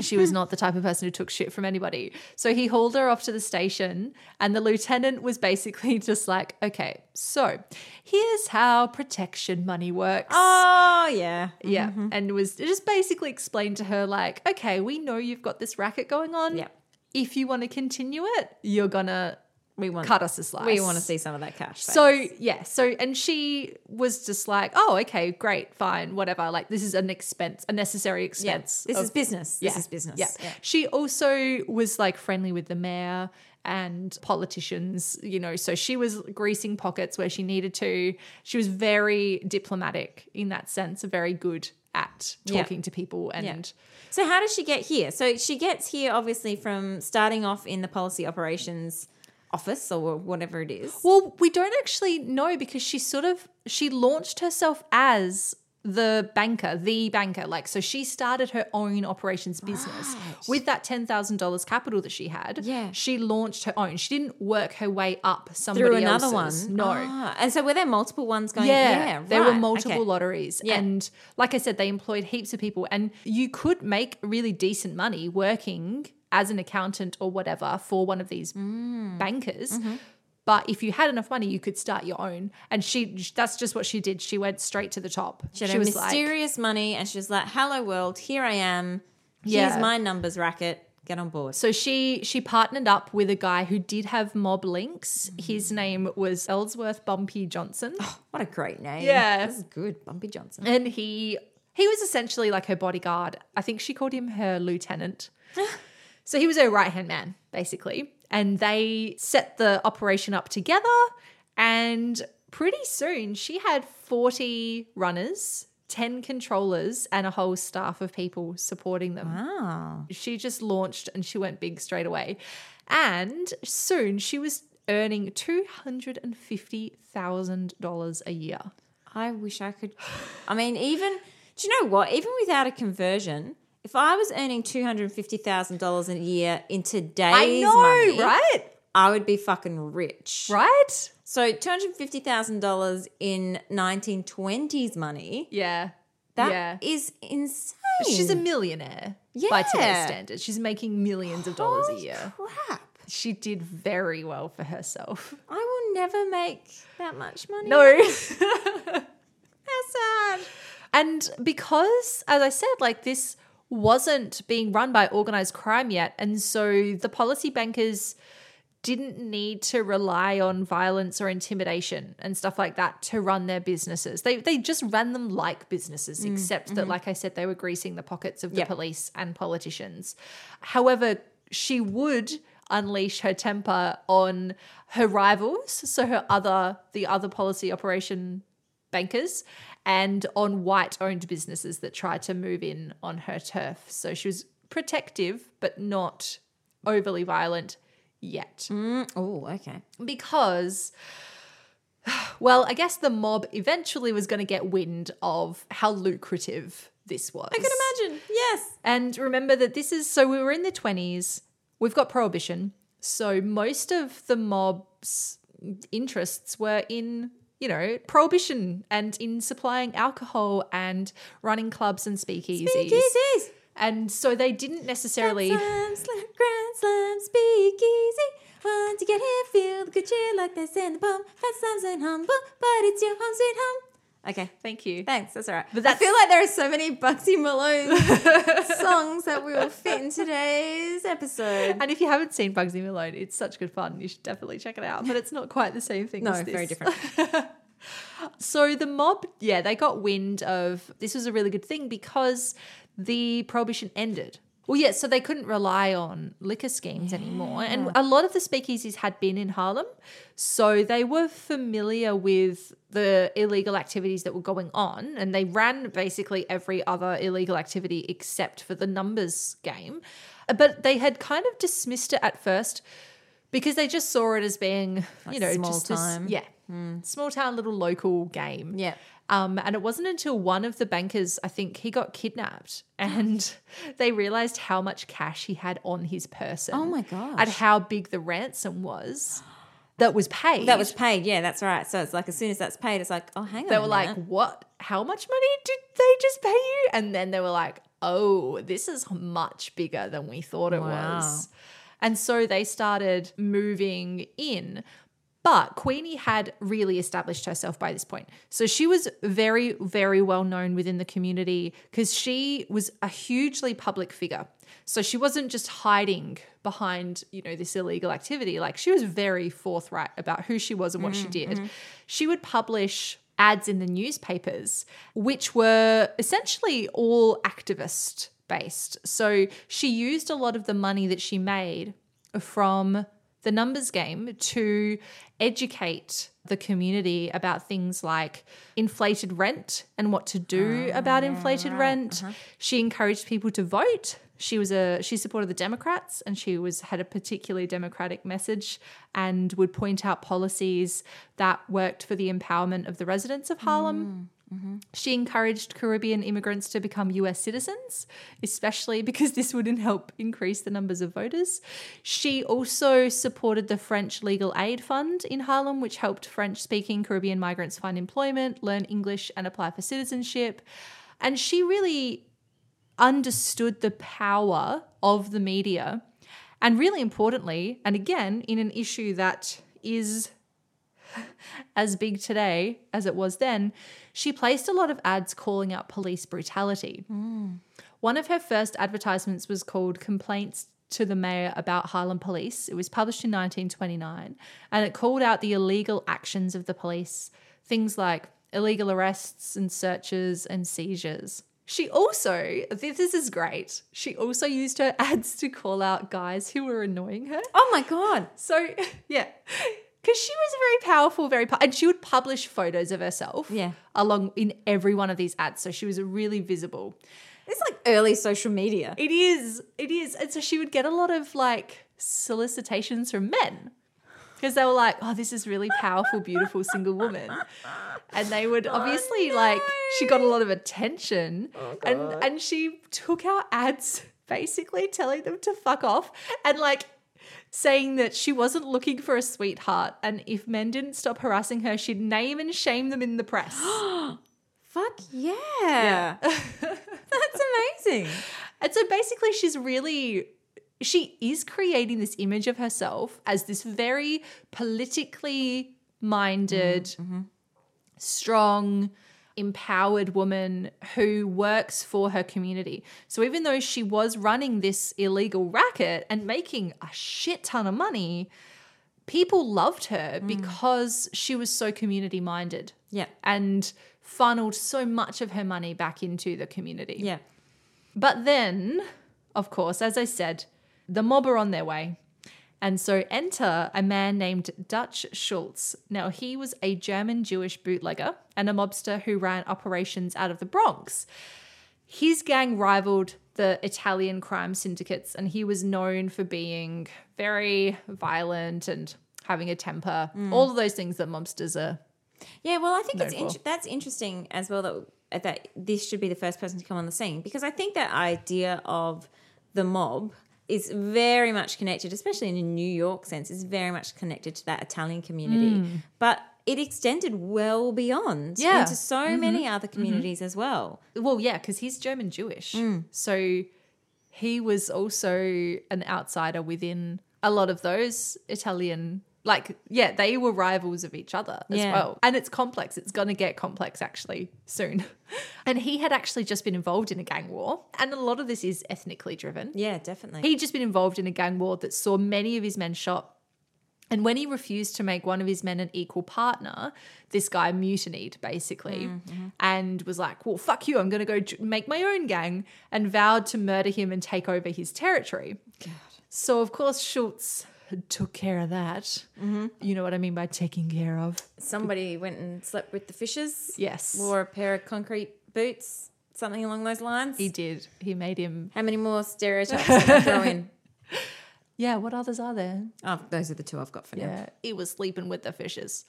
She was not the type of person who took shit from anybody. So he hauled her off to the station and the lieutenant was basically just like, okay, so here's how protection money works. Oh, yeah. Yeah. Mm-hmm. And it was it just basically explained to her like, okay, we know you've got this racket going on. Yeah. If you want to continue it, you're going to we want cut us a slice. We want to see some of that cash. Thanks. So, yeah. So, and she was just like, oh, okay, great, fine, whatever. Like, this is an expense, a necessary expense. Yeah. This of, is business. Yeah. This is business. Yeah. yeah. She also was like friendly with the mayor and politicians, you know, so she was greasing pockets where she needed to. She was very diplomatic in that sense, very good at talking yeah. to people and yeah. So how does she get here? So she gets here obviously from starting off in the policy operations office or whatever it is. Well, we don't actually know because she sort of she launched herself as the banker, the banker. Like, so she started her own operations business right. with that ten thousand dollars capital that she had. Yeah, she launched her own. She didn't work her way up somebody through another else's. one. No, ah, and so were there multiple ones going? Yeah, yeah right. there were multiple okay. lotteries, yeah. and like I said, they employed heaps of people, and you could make really decent money working as an accountant or whatever for one of these mm. bankers. Mm-hmm. But if you had enough money, you could start your own. And she that's just what she did. She went straight to the top. She had she was mysterious like, money and she was like, hello world, here I am. Here's yeah. my numbers racket. Get on board. So she she partnered up with a guy who did have mob links. Mm. His name was Ellsworth Bumpy Johnson. Oh, what a great name. Yeah. This is good, Bumpy Johnson. And he he was essentially like her bodyguard. I think she called him her lieutenant. So he was her right-hand man, basically, and they set the operation up together, and pretty soon she had forty runners, ten controllers, and a whole staff of people supporting them. Wow. She just launched and she went big straight away, and soon she was earning two hundred fifty thousand dollars a year. I wish I could. I mean, even – do you know what? Even without a conversion – if I was earning two hundred fifty thousand dollars a year in today's I know, money, right? I would be fucking rich. Right? So two hundred fifty thousand dollars in nineteen twenties money. Yeah. That yeah. is insane. She's a millionaire yeah. by today's standards. She's making millions of dollars Holy a year. crap. She did very well for herself. I will never make that much money. No. How sad. And because, as I said, like this – wasn't being run by organised crime yet, and so the policy bankers didn't need to rely on violence or intimidation and stuff like that to run their businesses. They they just ran them like businesses, mm, except mm-hmm. that, like I said, they were greasing the pockets of the yep. police and politicians. However, she would unleash her temper on her rivals, so her other the other policy operation bankers, and on white-owned businesses that tried to move in on her turf. So she was protective but not overly violent yet. Mm, oh, okay. Because, well, I guess the mob eventually was going to get wind of how lucrative this was. I can imagine, yes. And remember that this is, so we were in the twenties, we've got Prohibition, so most of the mob's interests were in, you know, Prohibition and in supplying alcohol and running clubs and speakeasies. Speakeasies! And so they didn't necessarily... Grand slam, slam, grand slam, speakeasy. Once you get here, feel the good cheer like this in the pump. Fat slams and humble, but it's your home sweet home. Okay, thank you. Thanks, that's all right. But that's... I feel like there are so many Bugsy Malone songs that we will fit in today's episode. And if you haven't seen Bugsy Malone, it's such good fun. You should definitely check it out. But it's not quite the same thing no, as this. No, very different. So the mob, yeah, they got wind of this was a really good thing because the Prohibition ended. Well, yeah, so they couldn't rely on liquor schemes yeah. anymore. And a lot of the speakeasies had been in Harlem, so they were familiar with the illegal activities that were going on, and they ran basically every other illegal activity except for the numbers game. But they had kind of dismissed it at first because they just saw it as being, like, you know, small just time. This, yeah, mm. small town, little local game. Yeah. Um, and it wasn't until one of the bankers, I think, he got kidnapped and they realised how much cash he had on his person. Oh, my gosh. And how big the ransom was that was paid. That was paid, yeah, that's right. So it's like as soon as that's paid, it's like, oh, hang on. They were like, what? How much money did they just pay you? And then they were like, oh, this is much bigger than we thought it was. And so they started moving in. But Queenie had really established herself by this point. So she was very, very well known within the community because she was a hugely public figure. So she wasn't just hiding behind, you know, this illegal activity. Like, she was very forthright about who she was and what mm, she did. Mm. She would publish ads in the newspapers, which were essentially all activist-based. So she used a lot of the money that she made from the numbers game to educate the community about things like inflated rent and what to do oh, about inflated right. rent. Uh-huh. She encouraged people to vote. She was a she supported the Democrats, and she was had a particularly democratic message and would point out policies that worked for the empowerment of the residents of Harlem. Mm. Mm-hmm. She encouraged Caribbean immigrants to become U S citizens, especially because this wouldn't help increase the numbers of voters. She also supported the French Legal Aid Fund in Harlem, which helped French-speaking Caribbean migrants find employment, learn English, and apply for citizenship. And she really understood the power of the media. And really importantly, and again, in an issue that is as big today as it was then, she placed a lot of ads calling out police brutality. Mm. One of her first advertisements was called Complaints to the Mayor About Harlem Police. It was published in nineteen twenty-nine, and it called out the illegal actions of the police, things like illegal arrests and searches and seizures. She also, this is great, she also used her ads to call out guys who were annoying her. Oh, my God. So, yeah. Because she was very powerful, very po- and she would publish photos of herself yeah. along in every one of these ads. So she was really visible. It's like early social media. It is. It is. And so she would get a lot of, like, solicitations from men because they were like, oh, this is really powerful, beautiful single woman. And they would obviously oh, no. like she got a lot of attention oh, and, and she took out ads basically telling them to fuck off and, like, saying that she wasn't looking for a sweetheart, and if men didn't stop harassing her, she'd name and shame them in the press. Fuck yeah. yeah. That's amazing. And so basically she's really, she is creating this image of herself as this very politically minded, mm-hmm. strong, empowered woman who works for her community. So even though she was running this illegal racket and making a shit ton of money, people loved her mm. because she was so community-minded yeah, and funneled so much of her money back into the community. Yeah. But then, of course, as I said, the mob are on their way And so enter a man named Dutch Schultz. Now, he was a German Jewish bootlegger and a mobster who ran operations out of the Bronx. His gang rivaled the Italian crime syndicates, and he was known for being very violent and having a temper, mm. all of those things that mobsters are. Yeah, well, I think it's in- that's interesting as well that, that this should be the first person to come on the scene, because I think that idea of the mob is very much connected, especially in a New York sense, is very much connected to that Italian community. Mm. But it extended well beyond yeah. into so mm-hmm. many other communities mm-hmm. as well. Well, yeah, because he's German Jewish. Mm. So he was also an outsider within a lot of those Italian, like, yeah, they were rivals of each other as yeah. well. And it's complex. It's going to get complex actually soon. And he had actually just been involved in a gang war. And a lot of this is ethnically driven. Yeah, definitely. He'd just been involved in a gang war that saw many of his men shot. And when he refused to make one of his men an equal partner, this guy mutinied basically mm-hmm. and was like, well, fuck you, I'm going to go make my own gang, and vowed to murder him and take over his territory. God. So, of course, Schultz took care of that. Mm-hmm. You know what I mean by taking care of? Somebody went and slept with the fishes. Yes. Wore a pair of concrete boots, something along those lines. He did. He made him. How many more stereotypes can I throw in? Yeah, what others are there? Oh, those are the two I've got for yeah. now. He was sleeping with the fishes.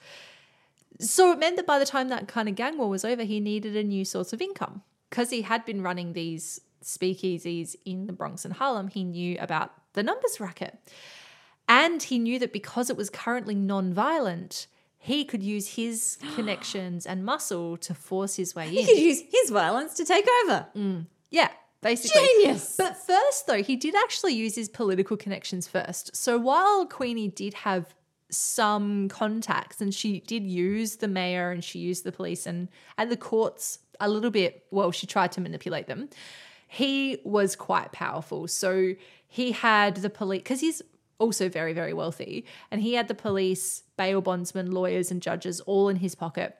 So it meant that by the time that kind of gang war was over, he needed a new source of income. Because he had been running these speakeasies in the Bronx and Harlem, he knew about the numbers racket. And he knew that because it was currently non-violent, he could use his connections and muscle to force his way in. He could use his violence to take over. Mm. Yeah. Basically. Genius. But first, though, he did actually use his political connections first. So while Queenie did have some contacts, and she did use the mayor and she used the police and, and the courts a little bit, well, she tried to manipulate them, he was quite powerful. So he had the police, because he's also very, very wealthy, and he had the police, bail bondsmen, lawyers and judges all in his pocket.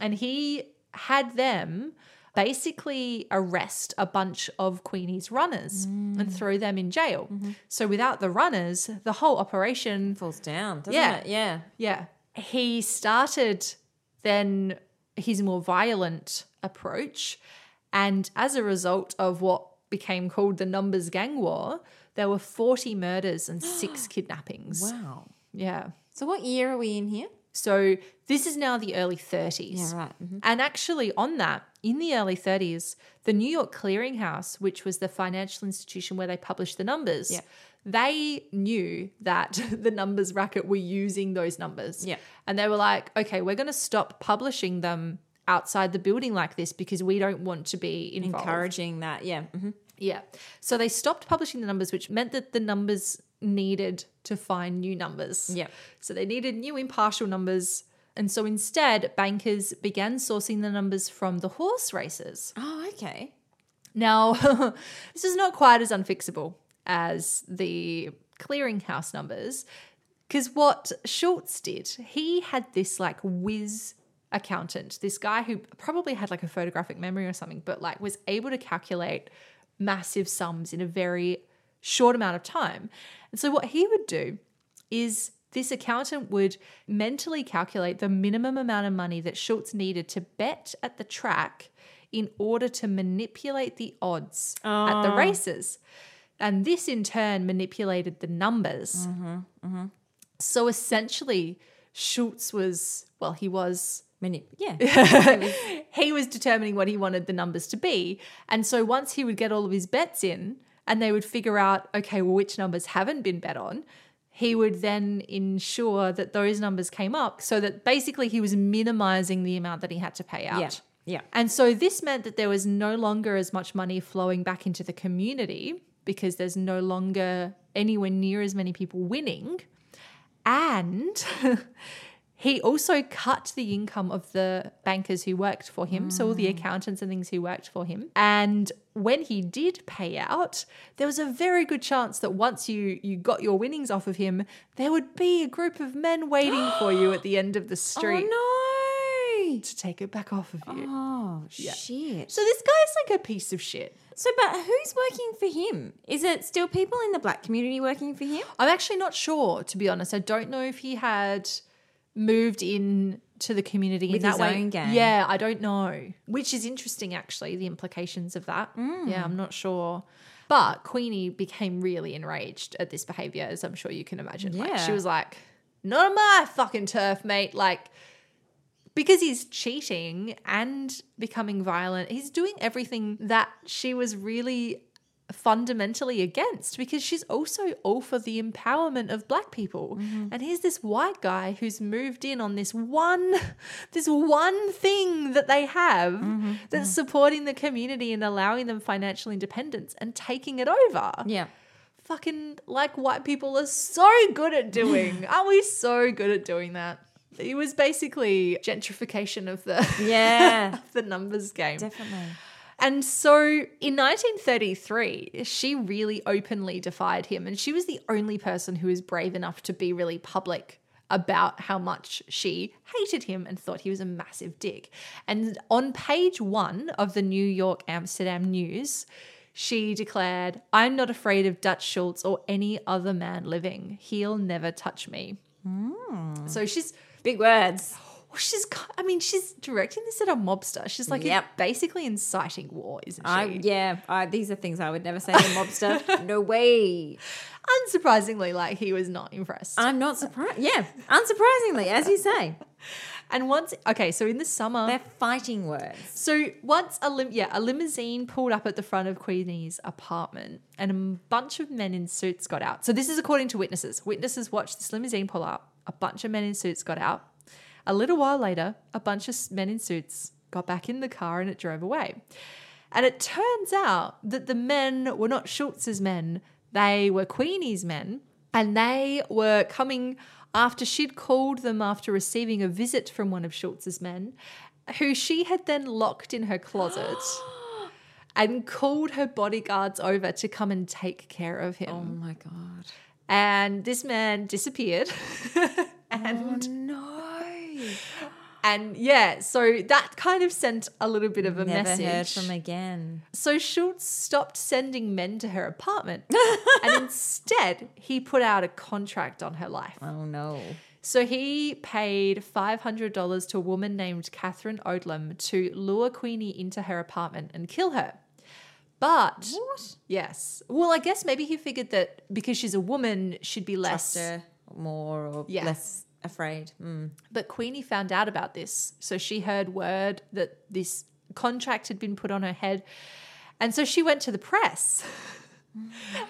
And he had them basically arrest a bunch of Queenie's runners mm. and throw them in jail. Mm-hmm. So without the runners, the whole operation falls down, doesn't yeah, it? Yeah. Yeah. He started then his more violent approach, and as a result of what became called the Numbers Gang War, there were forty murders and six kidnappings. Wow. Yeah. So what year are we in here? So this is now the early thirties. Yeah, right. Mm-hmm. And actually on that, in the early thirties, the New York Clearing House, which was the financial institution where they published the numbers, yeah. they knew that the numbers racket were using those numbers. Yeah. And they were like, okay, we're going to stop publishing them outside the building like this because we don't want to be involved. Encouraging that, yeah. Mm-hmm. Yeah. So they stopped publishing the numbers, which meant that the numbers needed to find new numbers. Yeah. So they needed new impartial numbers. And so instead, bankers began sourcing the numbers from the horse races. Oh, okay. Now, this is not quite as unfixable as the clearinghouse numbers, because what Schultz did, he had this like whiz accountant, this guy who probably had like a photographic memory or something, but like was able to calculate massive sums in a very short amount of time. And so what he would do is this accountant would mentally calculate the minimum amount of money that Schultz needed to bet at the track in order to manipulate the odds oh. at the races. And this in turn manipulated the numbers. Mm-hmm, mm-hmm. So essentially Schultz was, well, he was... Manip- yeah. He was determining what he wanted the numbers to be. And so once he would get all of his bets in and they would figure out, okay, well, which numbers haven't been bet on, he would then ensure that those numbers came up so that basically he was minimizing the amount that he had to pay out. Yeah. Yeah. And so this meant that there was no longer as much money flowing back into the community because there's no longer anywhere near as many people winning. And he also cut the income of the bankers who worked for him, mm. so all the accountants and things who worked for him. And when he did pay out, there was a very good chance that once you you got your winnings off of him, there would be a group of men waiting for you at the end of the street. Oh, no. need to take it back off of you. Oh, yeah. Shit. So this guy's like a piece of shit. So, but who's working for him? Is it still people in the black community working for him? I'm actually not sure, to be honest. I don't know if he had moved in to the community with in that his way. Own gang. Yeah, I don't know. Which is interesting, actually, the implications of that. Mm. Yeah, I'm not sure. But Queenie became really enraged at this behaviour, as I'm sure you can imagine. Yeah. Like, she was like, not on my fucking turf, mate. Like, because he's cheating and becoming violent, he's doing everything that she was really fundamentally against, because she's also all for the empowerment of black people. Mm-hmm. And here's this white guy who's moved in on this one, this one thing that they have mm-hmm. that's mm-hmm. supporting the community and allowing them financial independence and taking it over. Yeah. Fucking like white people are so good at doing. Aren't we so good at doing that? It was basically gentrification of the yeah of the numbers game. Definitely. And so in nineteen thirty-three, she really openly defied him, and she was the only person who was brave enough to be really public about how much she hated him and thought he was a massive dick. And on page one of the New York Amsterdam News, she declared, "I'm not afraid of Dutch Schultz or any other man living. He'll never touch me." Mm. So she's... Big words. Well, she's, I mean, she's directing this at a mobster. She's like, yep. It's basically inciting war, isn't she? I, yeah, I, these are things I would never say to a mobster. No way. Unsurprisingly, like, he was not impressed. I'm not surprised. Yeah, unsurprisingly, as you say. And once, okay, so in the summer. They're fighting words. So once a, lim- yeah, a limousine pulled up at the front of Queenie's apartment, and a bunch of men in suits got out. So this is according to witnesses. Witnesses watched this limousine pull up. A bunch of men in suits got out. A little while later, a bunch of men in suits got back in the car and it drove away. And it turns out that the men were not Schultz's men. They were Queenie's men, and they were coming after she'd called them after receiving a visit from one of Schultz's men, who she had then locked in her closet and called her bodyguards over to come and take care of him. Oh, my God. And this man disappeared. and oh, no. And, yeah, so that kind of sent a little bit of a Never message. Never heard from again. So Schultz stopped sending men to her apartment and instead he put out a contract on her life. Oh, no. So he paid five hundred dollars to a woman named Catherine Odlum to lure Queenie into her apartment and kill her. But, what? Yes. Well, I guess maybe he figured that because she's a woman, she'd be less... Trust her more or yeah. less... afraid. Mm. But Queenie found out about this. So she heard word that this contract had been put on her head. And so she went to the press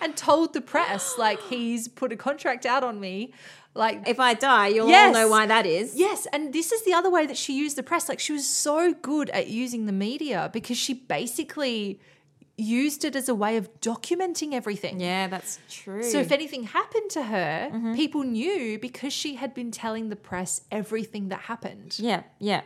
and told the press, like, he's put a contract out on me. Like, if I die, you'll yes. all know why that is. Yes. And this is the other way that she used the press. Like, she was so good at using the media because she basically used it as a way of documenting everything. Yeah, that's true. So if anything happened to her, mm-hmm. people knew because she had been telling the press everything that happened. Yeah, yeah.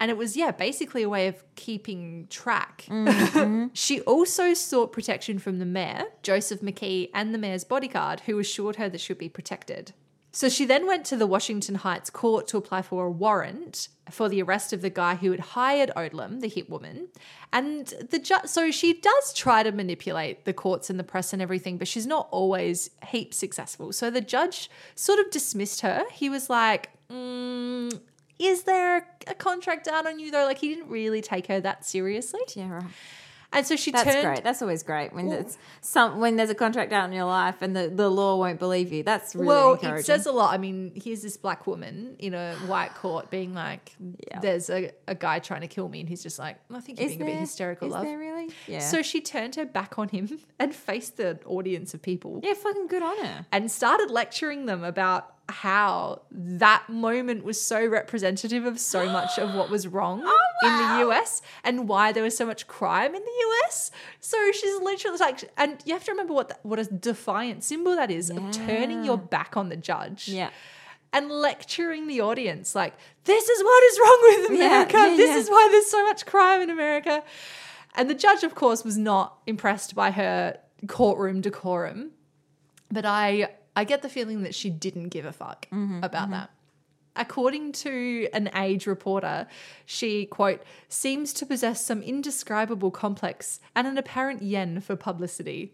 And it was, yeah, basically a way of keeping track. Mm-hmm. She also sought protection from the mayor, Joseph McKee, and the mayor's bodyguard, who assured her that she would be protected. So she then went to the Washington Heights court to apply for a warrant for the arrest of the guy who had hired Odlum, the hit woman. And the ju- so she does try to manipulate the courts and the press and everything, but she's not always heap successful. So the judge sort of dismissed her. He was like, mm, is there a contract out on you though? Like, he didn't really take her that seriously. Yeah, right. And so she That's turned. That's great. That's always great when there's some when there's a contract out in your life and the, the law won't believe you. That's really well, encouraging. It says a lot. I mean, here's this black woman in a white court being like, yeah. "There's a, a guy trying to kill me," and he's just like, "I think you're is being there, a bit hysterical, is love." Is there really? Yeah. So she turned her back on him and faced the audience of people. Yeah, fucking good on her. And started lecturing them about how that moment was so representative of so much of what was wrong oh, wow. in the U S and why there was so much crime in the U S. So she's literally like, and you have to remember what the, what a defiant symbol that is yeah. of turning your back on the judge yeah. and lecturing the audience like, this is what is wrong with America. Yeah, yeah, this yeah. is why there's so much crime in America. And the judge, of course, was not impressed by her courtroom decorum, but I... I get the feeling that she didn't give a fuck mm-hmm, about mm-hmm. that. According to an Age reporter, she, quote, seems to possess some indescribable complex and an apparent yen for publicity.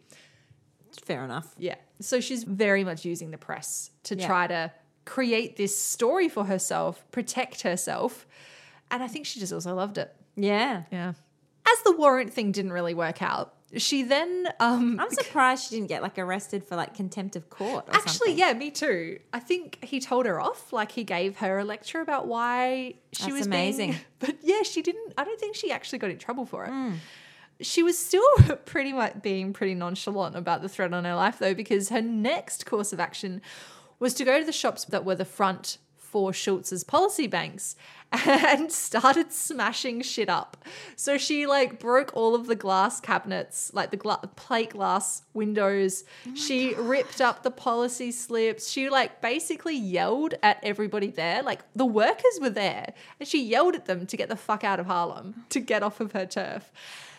Fair enough. Yeah. So she's very much using the press to yeah. try to create this story for herself, protect herself. And I think she just also loved it. Yeah. Yeah. As the warrant thing didn't really work out, she then... Um, I'm surprised she didn't get, like, arrested for, like, contempt of court or actually, something. Yeah, me too. I think he told her off. Like, he gave her a lecture about why she That's was amazing. Being... But, yeah, she didn't... I don't think she actually got in trouble for it. Mm. She was still pretty much being pretty nonchalant about the threat on her life, though, because her next course of action was to go to the shops that were the front for Schultz's policy banks and started smashing shit up. So she, like, broke all of the glass cabinets, like the gla- plate glass windows. Oh she God. Ripped up the policy slips. She, like, basically yelled at everybody there. Like, the workers were there and she yelled at them to get the fuck out of Harlem, to get off of her turf.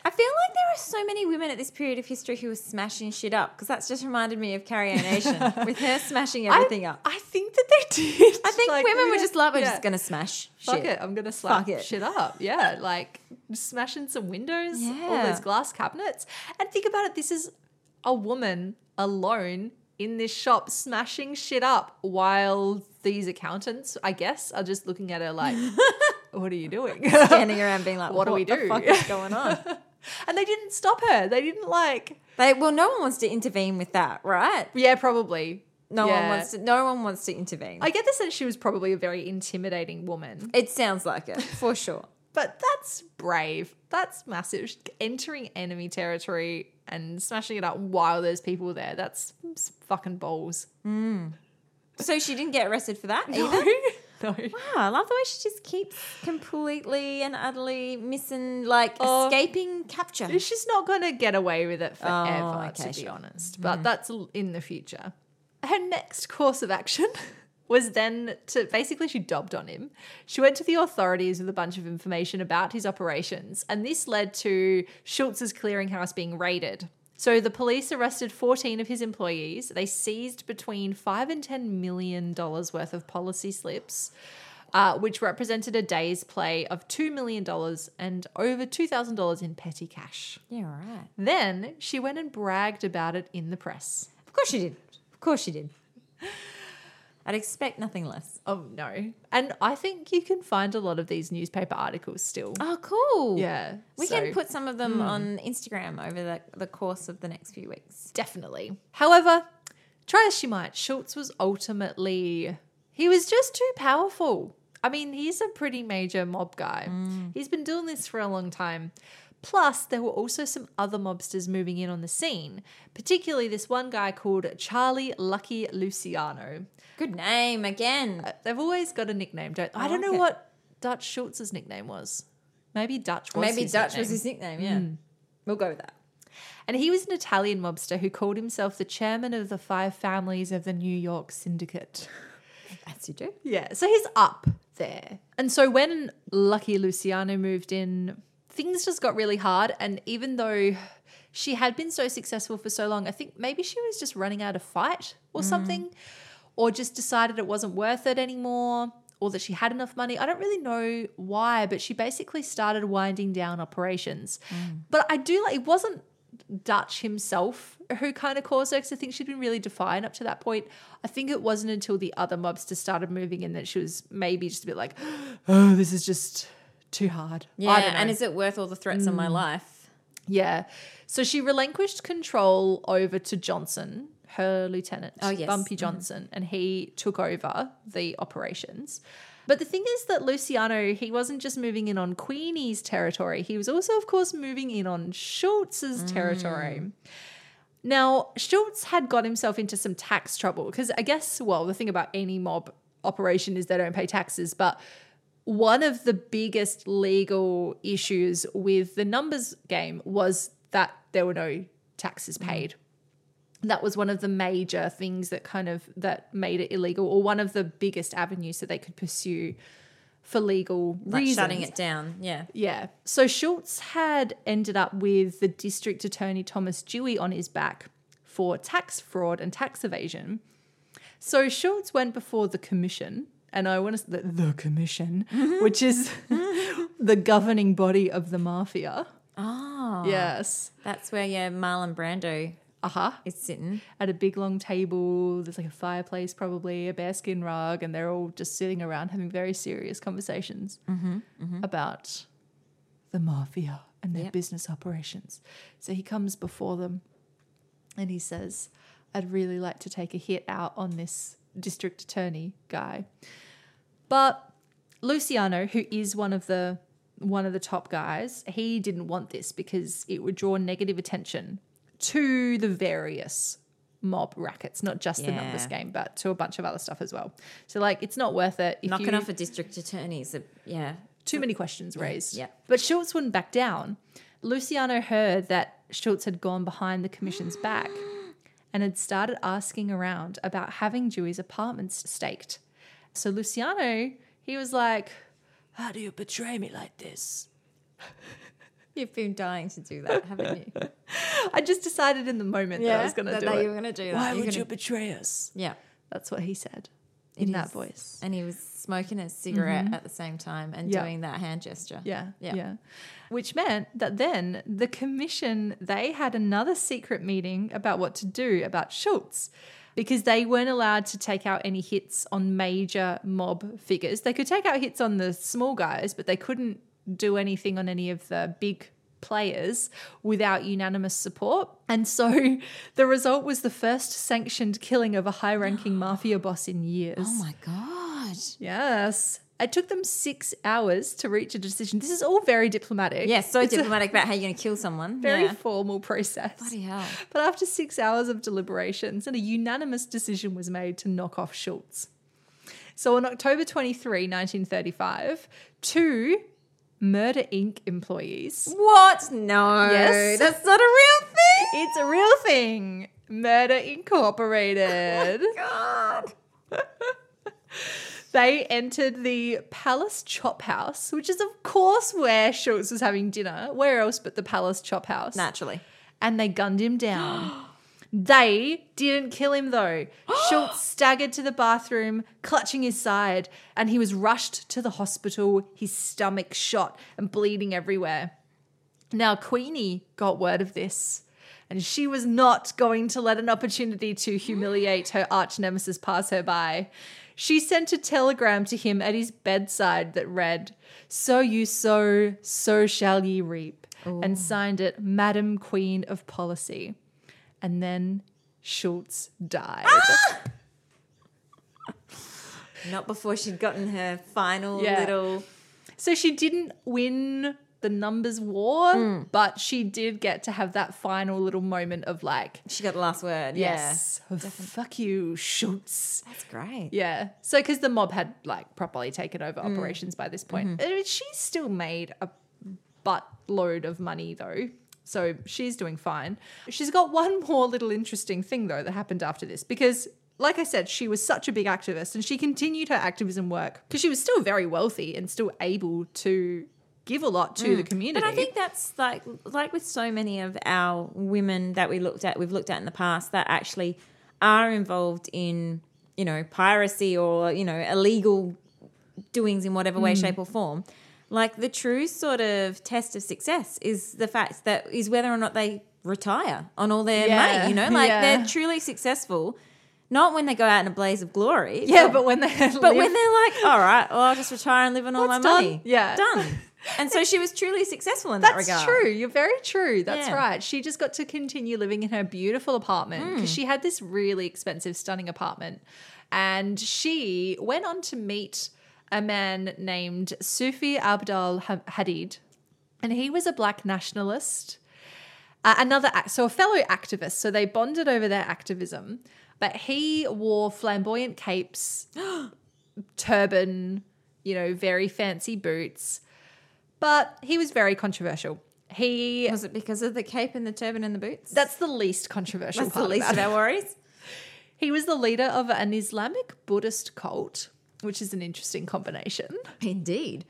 I feel like there are so many women at this period of history who were smashing shit up, because that's just reminded me of Carrie Ann Nation with her smashing everything I, up. I think that they did. I think like, women were just like, we're yeah. just going to smash Fuck shit. Fuck it, I'm going to slap shit up. Yeah, like smashing some windows, yeah. all those glass cabinets. And think about it, this is a woman alone in this shop smashing shit up while these accountants, I guess, are just looking at her like, what are you doing? Standing around being like, what, what do we do? What the fuck is going on? And they didn't stop her. They didn't like. They, well, no one wants to intervene with that, right? Yeah, probably. No yeah. one wants to. No one wants to intervene. I get the sense she was probably a very intimidating woman. It sounds like it for sure. But that's brave. That's massive. She's entering enemy territory and smashing it up while there's people there. That's fucking balls. Mm. So she didn't get arrested for that no. either. No. Wow, I love the way she just keeps completely and utterly missing, like, oh, escaping capture. She's not going to get away with it forever, oh, okay, to be sure. honest. But mm. that's in the future. Her next course of action was then to basically she dobbed on him. She went to the authorities with a bunch of information about his operations, and this led to Schultz's clearinghouse being raided. So the police arrested fourteen of his employees. They seized between five and ten million dollars worth of policy slips, uh, which represented a day's play of two million dollars and over two thousand dollars in petty cash. Yeah, all right. Then she went and bragged about it in the press. Of course she did. Of course she did. I'd expect nothing less. Oh, no. And I think you can find a lot of these newspaper articles still. Oh, cool. Yeah. We so, can put some of them mm. on Instagram over the, the course of the next few weeks. Definitely. However, try as she might, Schultz was ultimately, he was just too powerful. I mean, he's a pretty major mob guy. Mm. He's been doing this for a long time. Plus, there were also some other mobsters moving in on the scene, particularly this one guy called Charlie Lucky Luciano. Good name again. Uh, they've always got a nickname, don't they? I, I don't like know it. What Dutch Schultz's nickname was. Maybe Dutch was Maybe his Dutch nickname. was his nickname, yeah. Mm. We'll go with that. And he was an Italian mobster who called himself the chairman of the five families of the New York syndicate. That's you do. Yeah, so he's up there. And so when Lucky Luciano moved in, things just got really hard, and even though she had been so successful for so long, I think maybe she was just running out of fight or mm. something, or just decided it wasn't worth it anymore, or that she had enough money. I don't really know why, but she basically started winding down operations. Mm. But I do like it wasn't Dutch himself who kind of caused her, because I think she'd been really defiant up to that point. I think it wasn't until the other mobsters started moving in that she was maybe just a bit like, oh, this is just too hard. Yeah, I don't know. And is it worth all the threats mm. on my life? Yeah. So she relinquished control over to Johnson, her lieutenant, oh, yes. Bumpy Johnson, mm-hmm. and he took over the operations. But the thing is that Luciano, he wasn't just moving in on Queenie's territory. He was also, of course, moving in on Schultz's mm. territory. Now, Schultz had got himself into some tax trouble because I guess, well, the thing about any mob operation is they don't pay taxes, but one of the biggest legal issues with the numbers game was that there were no taxes paid. That was one of the major things that kind of that made it illegal, or one of the biggest avenues that they could pursue for legal like reasons. Shutting it down, yeah. Yeah. So Schultz had ended up with the district attorney Thomas Dewey on his back for tax fraud and tax evasion. So Schultz went before the commission and I want to the, the commission, which is the governing body of the mafia. Oh. Yes. That's where, yeah, Marlon Brando uh-huh. is sitting. At a big long table. There's like a fireplace probably, a bearskin rug, and they're all just sitting around having very serious conversations mm-hmm. Mm-hmm. about the mafia and their yep. business operations. So he comes before them and he says, I'd really like to take a hit out on this district attorney guy. But Luciano, who is one of the one of the top guys, he didn't want this because it would draw negative attention to the various mob rackets, not just yeah. the numbers game, but to a bunch of other stuff as well. So, like, it's not worth it. If Knocking you, off a district attorney's, yeah. Too many questions raised. Yeah. yeah. But Schultz wouldn't back down. Luciano heard that Schultz had gone behind the commission's back and had started asking around about having Dewey's apartments staked. So Luciano, he was like, how do you betray me like this? You've been dying to do that, haven't you? I just decided in the moment yeah, that I was going to do that it. You were going to do that. Why You're would gonna... you betray us? Yeah. That's what he said in it that is. voice. And he was smoking a cigarette mm-hmm. at the same time and yeah. doing that hand gesture. Yeah, yeah, yeah. Which meant that then the commission, they had another secret meeting about what to do about Schultz, because they weren't allowed to take out any hits on major mob figures. They could take out hits on the small guys, but they couldn't do anything on any of the big players without unanimous support. And so the result was the first sanctioned killing of a high-ranking mafia boss in years. Oh, my God. Yes. It took them six hours to reach a decision. This is all very diplomatic. Yes, yeah, so it's diplomatic a, about how you're going to kill someone. Very yeah. formal process. Bloody hell. But after six hours of deliberations, and a unanimous decision was made to knock off Schultz. So on October twenty-third, nineteen thirty-five, two Murder, Incorporated employees. What? No. Yes. That's not a real thing. It's a real thing. Murder, Incorporated. Oh, my God. They entered the Palace Chop House, which is, of course, where Schultz was having dinner. Where else but the Palace Chop House? Naturally. And they gunned him down. They didn't kill him, though. Schultz staggered to the bathroom, clutching his side, and he was rushed to the hospital, his stomach shot and bleeding everywhere. Now, Queenie got word of this, and she was not going to let an opportunity to humiliate her arch nemesis pass her by. She sent a telegram to him at his bedside that read, "So you sow, so shall ye reap," Ooh. and signed it Madam Queen of Policy. And then Schultz died. Ah! Not before she'd gotten her final yeah. little... So she didn't win the numbers war, mm. but she did get to have that final little moment of like... She got the last word. Yes. Yeah. Oh, fuck you, Schultz. That's great. Yeah. So because the mob had like properly taken over mm. operations by this point. Mm-hmm. She still made a buttload of money though. So she's doing fine. She's got one more little interesting thing though that happened after this, because like I said, she was such a big activist and she continued her activism work because she was still very wealthy and still able to... give a lot to mm. the community. But I think that's like like with so many of our women that we looked at, we've looked at in the past that actually are involved in, you know, piracy or, you know, illegal doings in whatever way, mm. shape or form. Like the true sort of test of success is the fact that is whether or not they retire on all their yeah. money, you know, like yeah. they're truly successful. Not when they go out in a blaze of glory. Yeah, but, but when they But live. when they're like, all right, well, I'll just retire and live on all That's my done. money. Yeah. Done. And so she was truly successful in that regard. That's true. You're very true. That's yeah. right. She just got to continue living in her beautiful apartment because mm. she had this really expensive, stunning apartment. And she went on to meet a man named Sufi Abdul Hadid, and he was a black nationalist, uh, another so a fellow activist. So they bonded over their activism, but he wore flamboyant capes, turban, you know, very fancy boots. But he was very controversial. He Was it because of the cape and the turban and the boots? That's the least controversial that's part. That's the least of, of our worries. He was the leader of an Islamic Buddhist cult, which is an interesting combination. Indeed.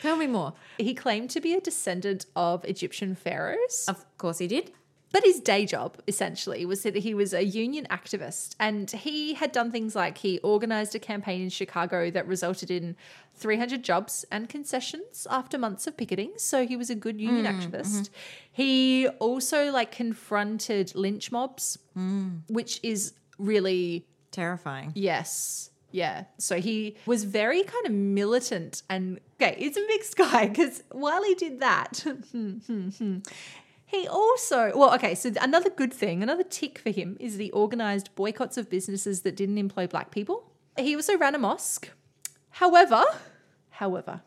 Tell me more. He claimed to be a descendant of Egyptian pharaohs. Of course he did. But his day job, essentially, was that he was a union activist, and he had done things like he organized a campaign in Chicago that resulted in three hundred jobs and concessions after months of picketing. So he was a good union mm, activist. Mm-hmm. He also like confronted lynch mobs, mm. which is really terrifying. Yes. Yeah. So he was very kind of militant, and okay, it's a mixed guy because while he did that, he also, well, okay, so another good thing, another tick for him is the organised boycotts of businesses that didn't employ black people. He also ran a mosque. However, however.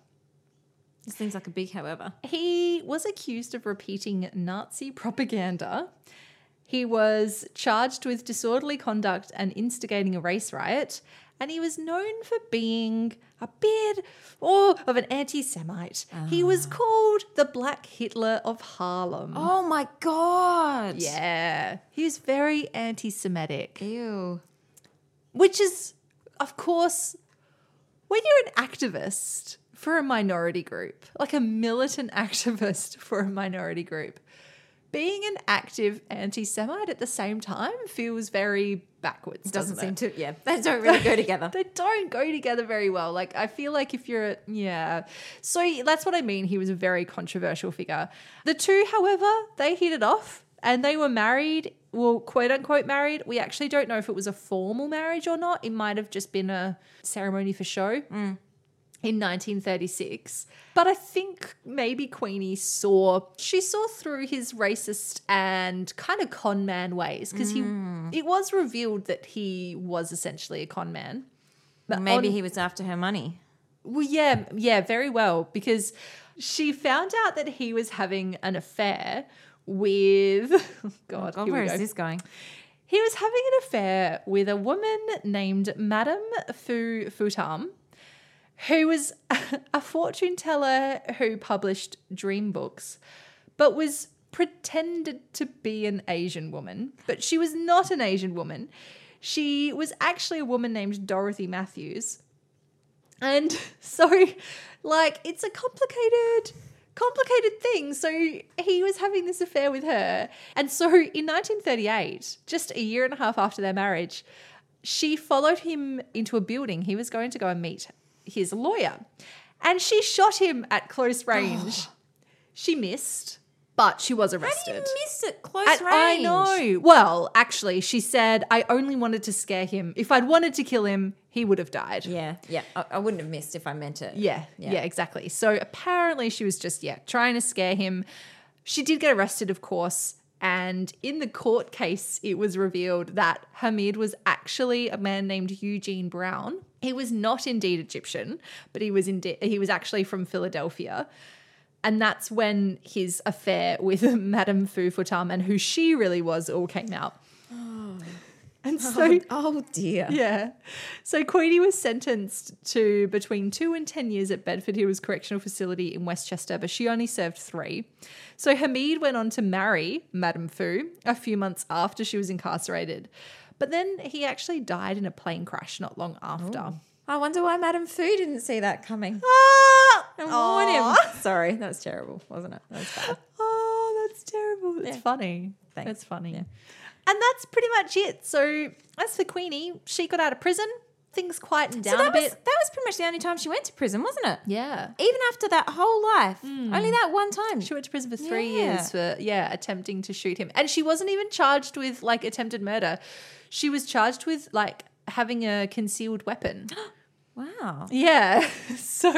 This seems like a big however. He was accused of repeating Nazi propaganda. He was charged with disorderly conduct and instigating a race riot. And he was known for being a bit oh, of an anti-Semite. Oh. He was called the Black Hitler of Harlem. Oh, my God. Yeah. He was very anti-Semitic. Ew. Which is, of course, when you're an activist for a minority group, like a militant activist for a minority group, being an active anti-Semite at the same time feels very backwards, doesn't, doesn't it? seem to, yeah. They don't really go together. They don't go together very well. Like, I feel like if you're, yeah. So that's what I mean. He was a very controversial figure. The two, however, they hit it off and they were married, well, quote unquote married. We actually don't know if it was a formal marriage or not. It might have just been a ceremony for show. Mm. In nineteen thirty-six, but I think maybe Queenie saw, she saw through his racist and kind of con man ways because mm. he, it was revealed that he was essentially a con man. But maybe on, he was after her money. Well, yeah, yeah, very well, because she found out that he was having an affair with, oh God, oh, here where we go. is this going? He was having an affair with a woman named Madame Fu Futtam, who was a fortune teller who published dream books but was pretended to be an Asian woman. But she was not an Asian woman. She was actually a woman named Dorothy Matthews. And so, like, it's a complicated, complicated thing. So he was having this affair with her. And so in nineteen thirty-eight, just a year and a half after their marriage, she followed him into a building. He was going to go and meet her. His lawyer, and she shot him at close range. Oh. She missed, but she was arrested. How do you miss at close at, range? I know. Well, actually, she said, I only wanted to scare him. If I'd wanted to kill him, he would have died. Yeah, yeah. I, I wouldn't have missed if I meant it. Yeah, yeah, yeah, exactly. So apparently she was just, yeah, trying to scare him. She did get arrested, of course, and in the court case, it was revealed that Hamid was actually a man named Eugene Brown. He was not indeed Egyptian, but he was indi- he was actually from Philadelphia. And that's when his affair with Madame Fu Futtam and who she really was all came out. Oh. And so, oh, oh dear. Yeah. So Queenie was sentenced to between two and ten years at Bedford Hills Correctional Facility in Westchester, but she only served three. So Hamid went on to marry Madame Fu a few months after she was incarcerated. But then he actually died in a plane crash not long after. Ooh. I wonder why Madame Fu didn't see that coming. Ah! And warn him. Sorry, that was terrible, wasn't it? That was bad. Oh, that's terrible. It's yeah. funny. Thanks. It's funny. Yeah. And that's pretty much it. So as for Queenie, she got out of prison. Things quietened down so a bit. Was, that was pretty much the only time she went to prison, wasn't it? Yeah. Even after that whole life, mm. only that one time. She went to prison for three yeah. years for, yeah, attempting to shoot him. And she wasn't even charged with, like, attempted murder. She was charged with, like, having a concealed weapon. Wow. Yeah. So.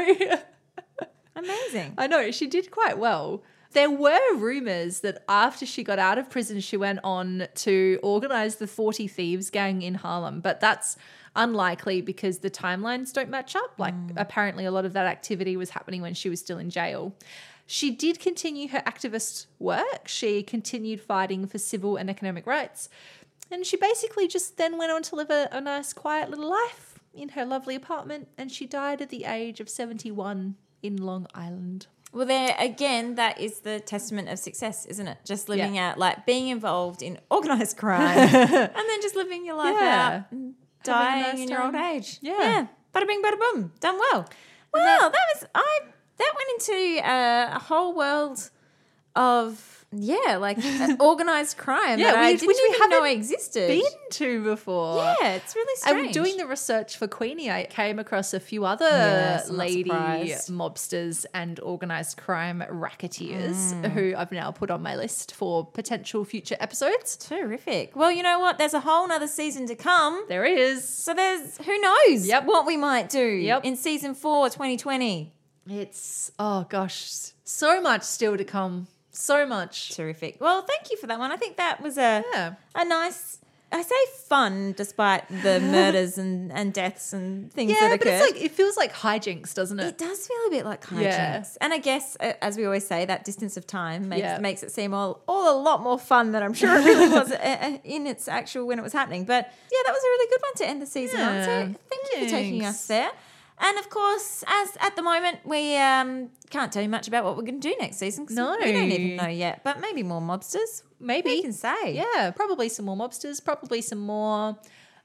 Amazing. I know. She did quite well. There were rumours that after she got out of prison, she went on to organise the forty Thieves gang in Harlem, but that's unlikely because the timelines don't match up. Like mm. apparently a lot of that activity was happening when she was still in jail. She did continue her activist work. She continued fighting for civil and economic rights, and she basically just then went on to live a, a nice, quiet little life in her lovely apartment, and she died at the age of seventy-one in Long Island. Well, there again, that is the testament of success, isn't it? Just living yeah. out, like being involved in organised crime and then just living your life yeah. out and dying nice in your old age. Yeah. yeah. Bada bing, bada boom. Done well. Wow, that, that was, I, that went into uh, a whole world of, yeah, like organised crime yeah, that we, I didn't even haven't know existed. Been to before. Yeah, it's really strange. And doing the research for Queenie, I came across a few other yes, lady mobsters and organised crime racketeers mm. who I've now put on my list for potential future episodes. Terrific. Well, you know what? There's a whole nother season to come. There is. So there's, who knows yep. what we might do yep. in season four, twenty twenty. It's, oh gosh, so much still to come. So much. Terrific. Well, thank you for that one. I think that was a yeah. a nice, I say fun, despite the murders and, and deaths and things yeah, that occurred. Yeah, but it's like, it feels like hijinks, doesn't it? It does feel a bit like hijinks. Yeah. And I guess, as we always say, that distance of time makes, yeah. makes it seem all, all a lot more fun than I'm sure it really was in its actual when it was happening. But, yeah, that was a really good one to end the season yeah. on. So thank Thanks. you for taking us there. And, of course, as at the moment, we um, can't tell you much about what we're going to do next season because no. we don't even know yet. But maybe more mobsters. Maybe. We can say. Yeah, probably some more mobsters, probably some more...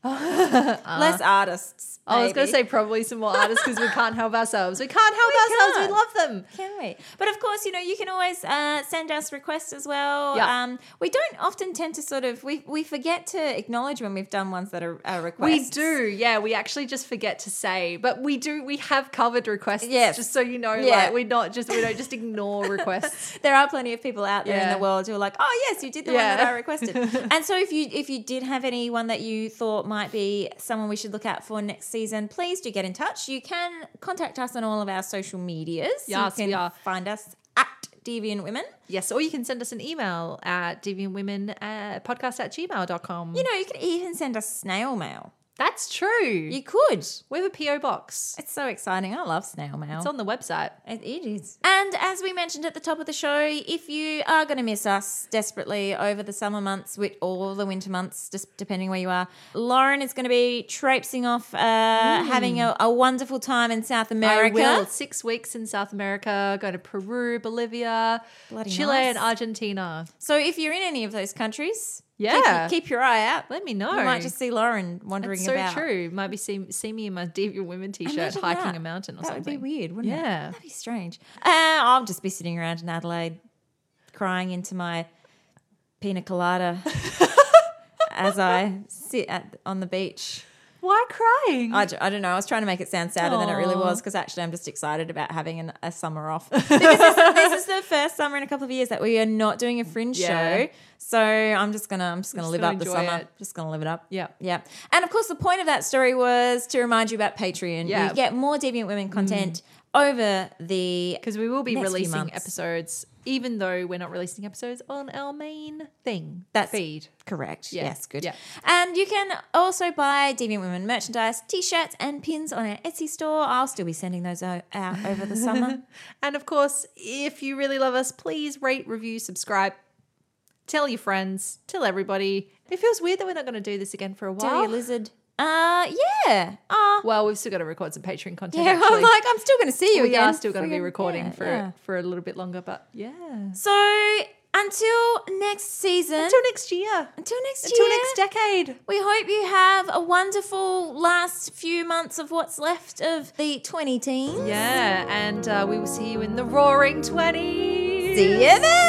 uh, less artists. Maybe. I was going to say probably some more artists because we can't help ourselves. We can't help we ourselves. Can't. We love them. Can we? But, of course, you know, you can always uh, send us requests as well. Yeah. Um, we don't often tend to sort of – we we forget to acknowledge when we've done ones that are, are requests. We do, yeah. We actually just forget to say. But we do – we have covered requests yes. just so you know. Yeah. Like, we're not just – we don't just ignore requests. There are plenty of people out there yeah. in the world who are like, oh, yes, you did the yeah. one that I requested. And so if you if you did have anyone that you thought might be someone we should look out for next season, please do get in touch. You can contact us on all of our social medias. Yes, you can we are. Find us at Deviant Women. Yes, or you can send us an email at deviant women podcast at gmail dot com. You know, you can even send us snail mail. That's true. You could. We have a P O box. It's so exciting. I love snail mail. It's on the website. It is. And as we mentioned at the top of the show, if you are going to miss us desperately over the summer months, with all the winter months, just depending where you are, Lauren is going to be traipsing off, uh, mm. having a, a wonderful time in South America. I will. Six weeks in South America, go to Peru, Bolivia, Bloody Chile nice. and Argentina. So if you're in any of those countries... Yeah. Keep, keep your eye out. Let me know. You might just see Lauren wandering That's so about. so true. Might be see, see me in my Deviant Women t-shirt Imagine hiking that. a mountain or that something. That would be weird, wouldn't yeah. it? Yeah. That'd be strange. Uh, I'll just be sitting around in Adelaide crying into my pina colada as I sit at, on the beach. Why crying? I, I don't know. I was trying to make it sound sadder Aww. than it really was because actually I'm just excited about having an, a summer off. Because this, this is the first summer in a couple of years that we are not doing a fringe yeah. show. So I'm just gonna I'm just gonna I'm live just gonna up the summer. It. Just gonna live it up. Yeah, yeah. And of course, the point of that story was to remind you about Patreon. Yeah, you get more Deviant Women content mm. over the because we will be releasing episodes. Even though we're not releasing episodes on our main thing, that's feed. Correct. Yeah. Yes, good. Yeah. And you can also buy Deviant Women merchandise, T-shirts and pins on our Etsy store. I'll still be sending those out over the summer. And, of course, if you really love us, please rate, review, subscribe, tell your friends, tell everybody. It feels weird that we're not going to do this again for a while. Tell your lizard. Uh yeah. Uh, well, we've still got to record some Patreon content. Yeah, actually. I'm like, I'm still going to see you we again. We are still going to be recording yeah, for yeah. for a little bit longer, but yeah. So until next season, until next year, until next until year, until next decade, we hope you have a wonderful last few months of what's left of the twenty teens. Yeah, and uh, we will see you in the roaring twenties. See you then.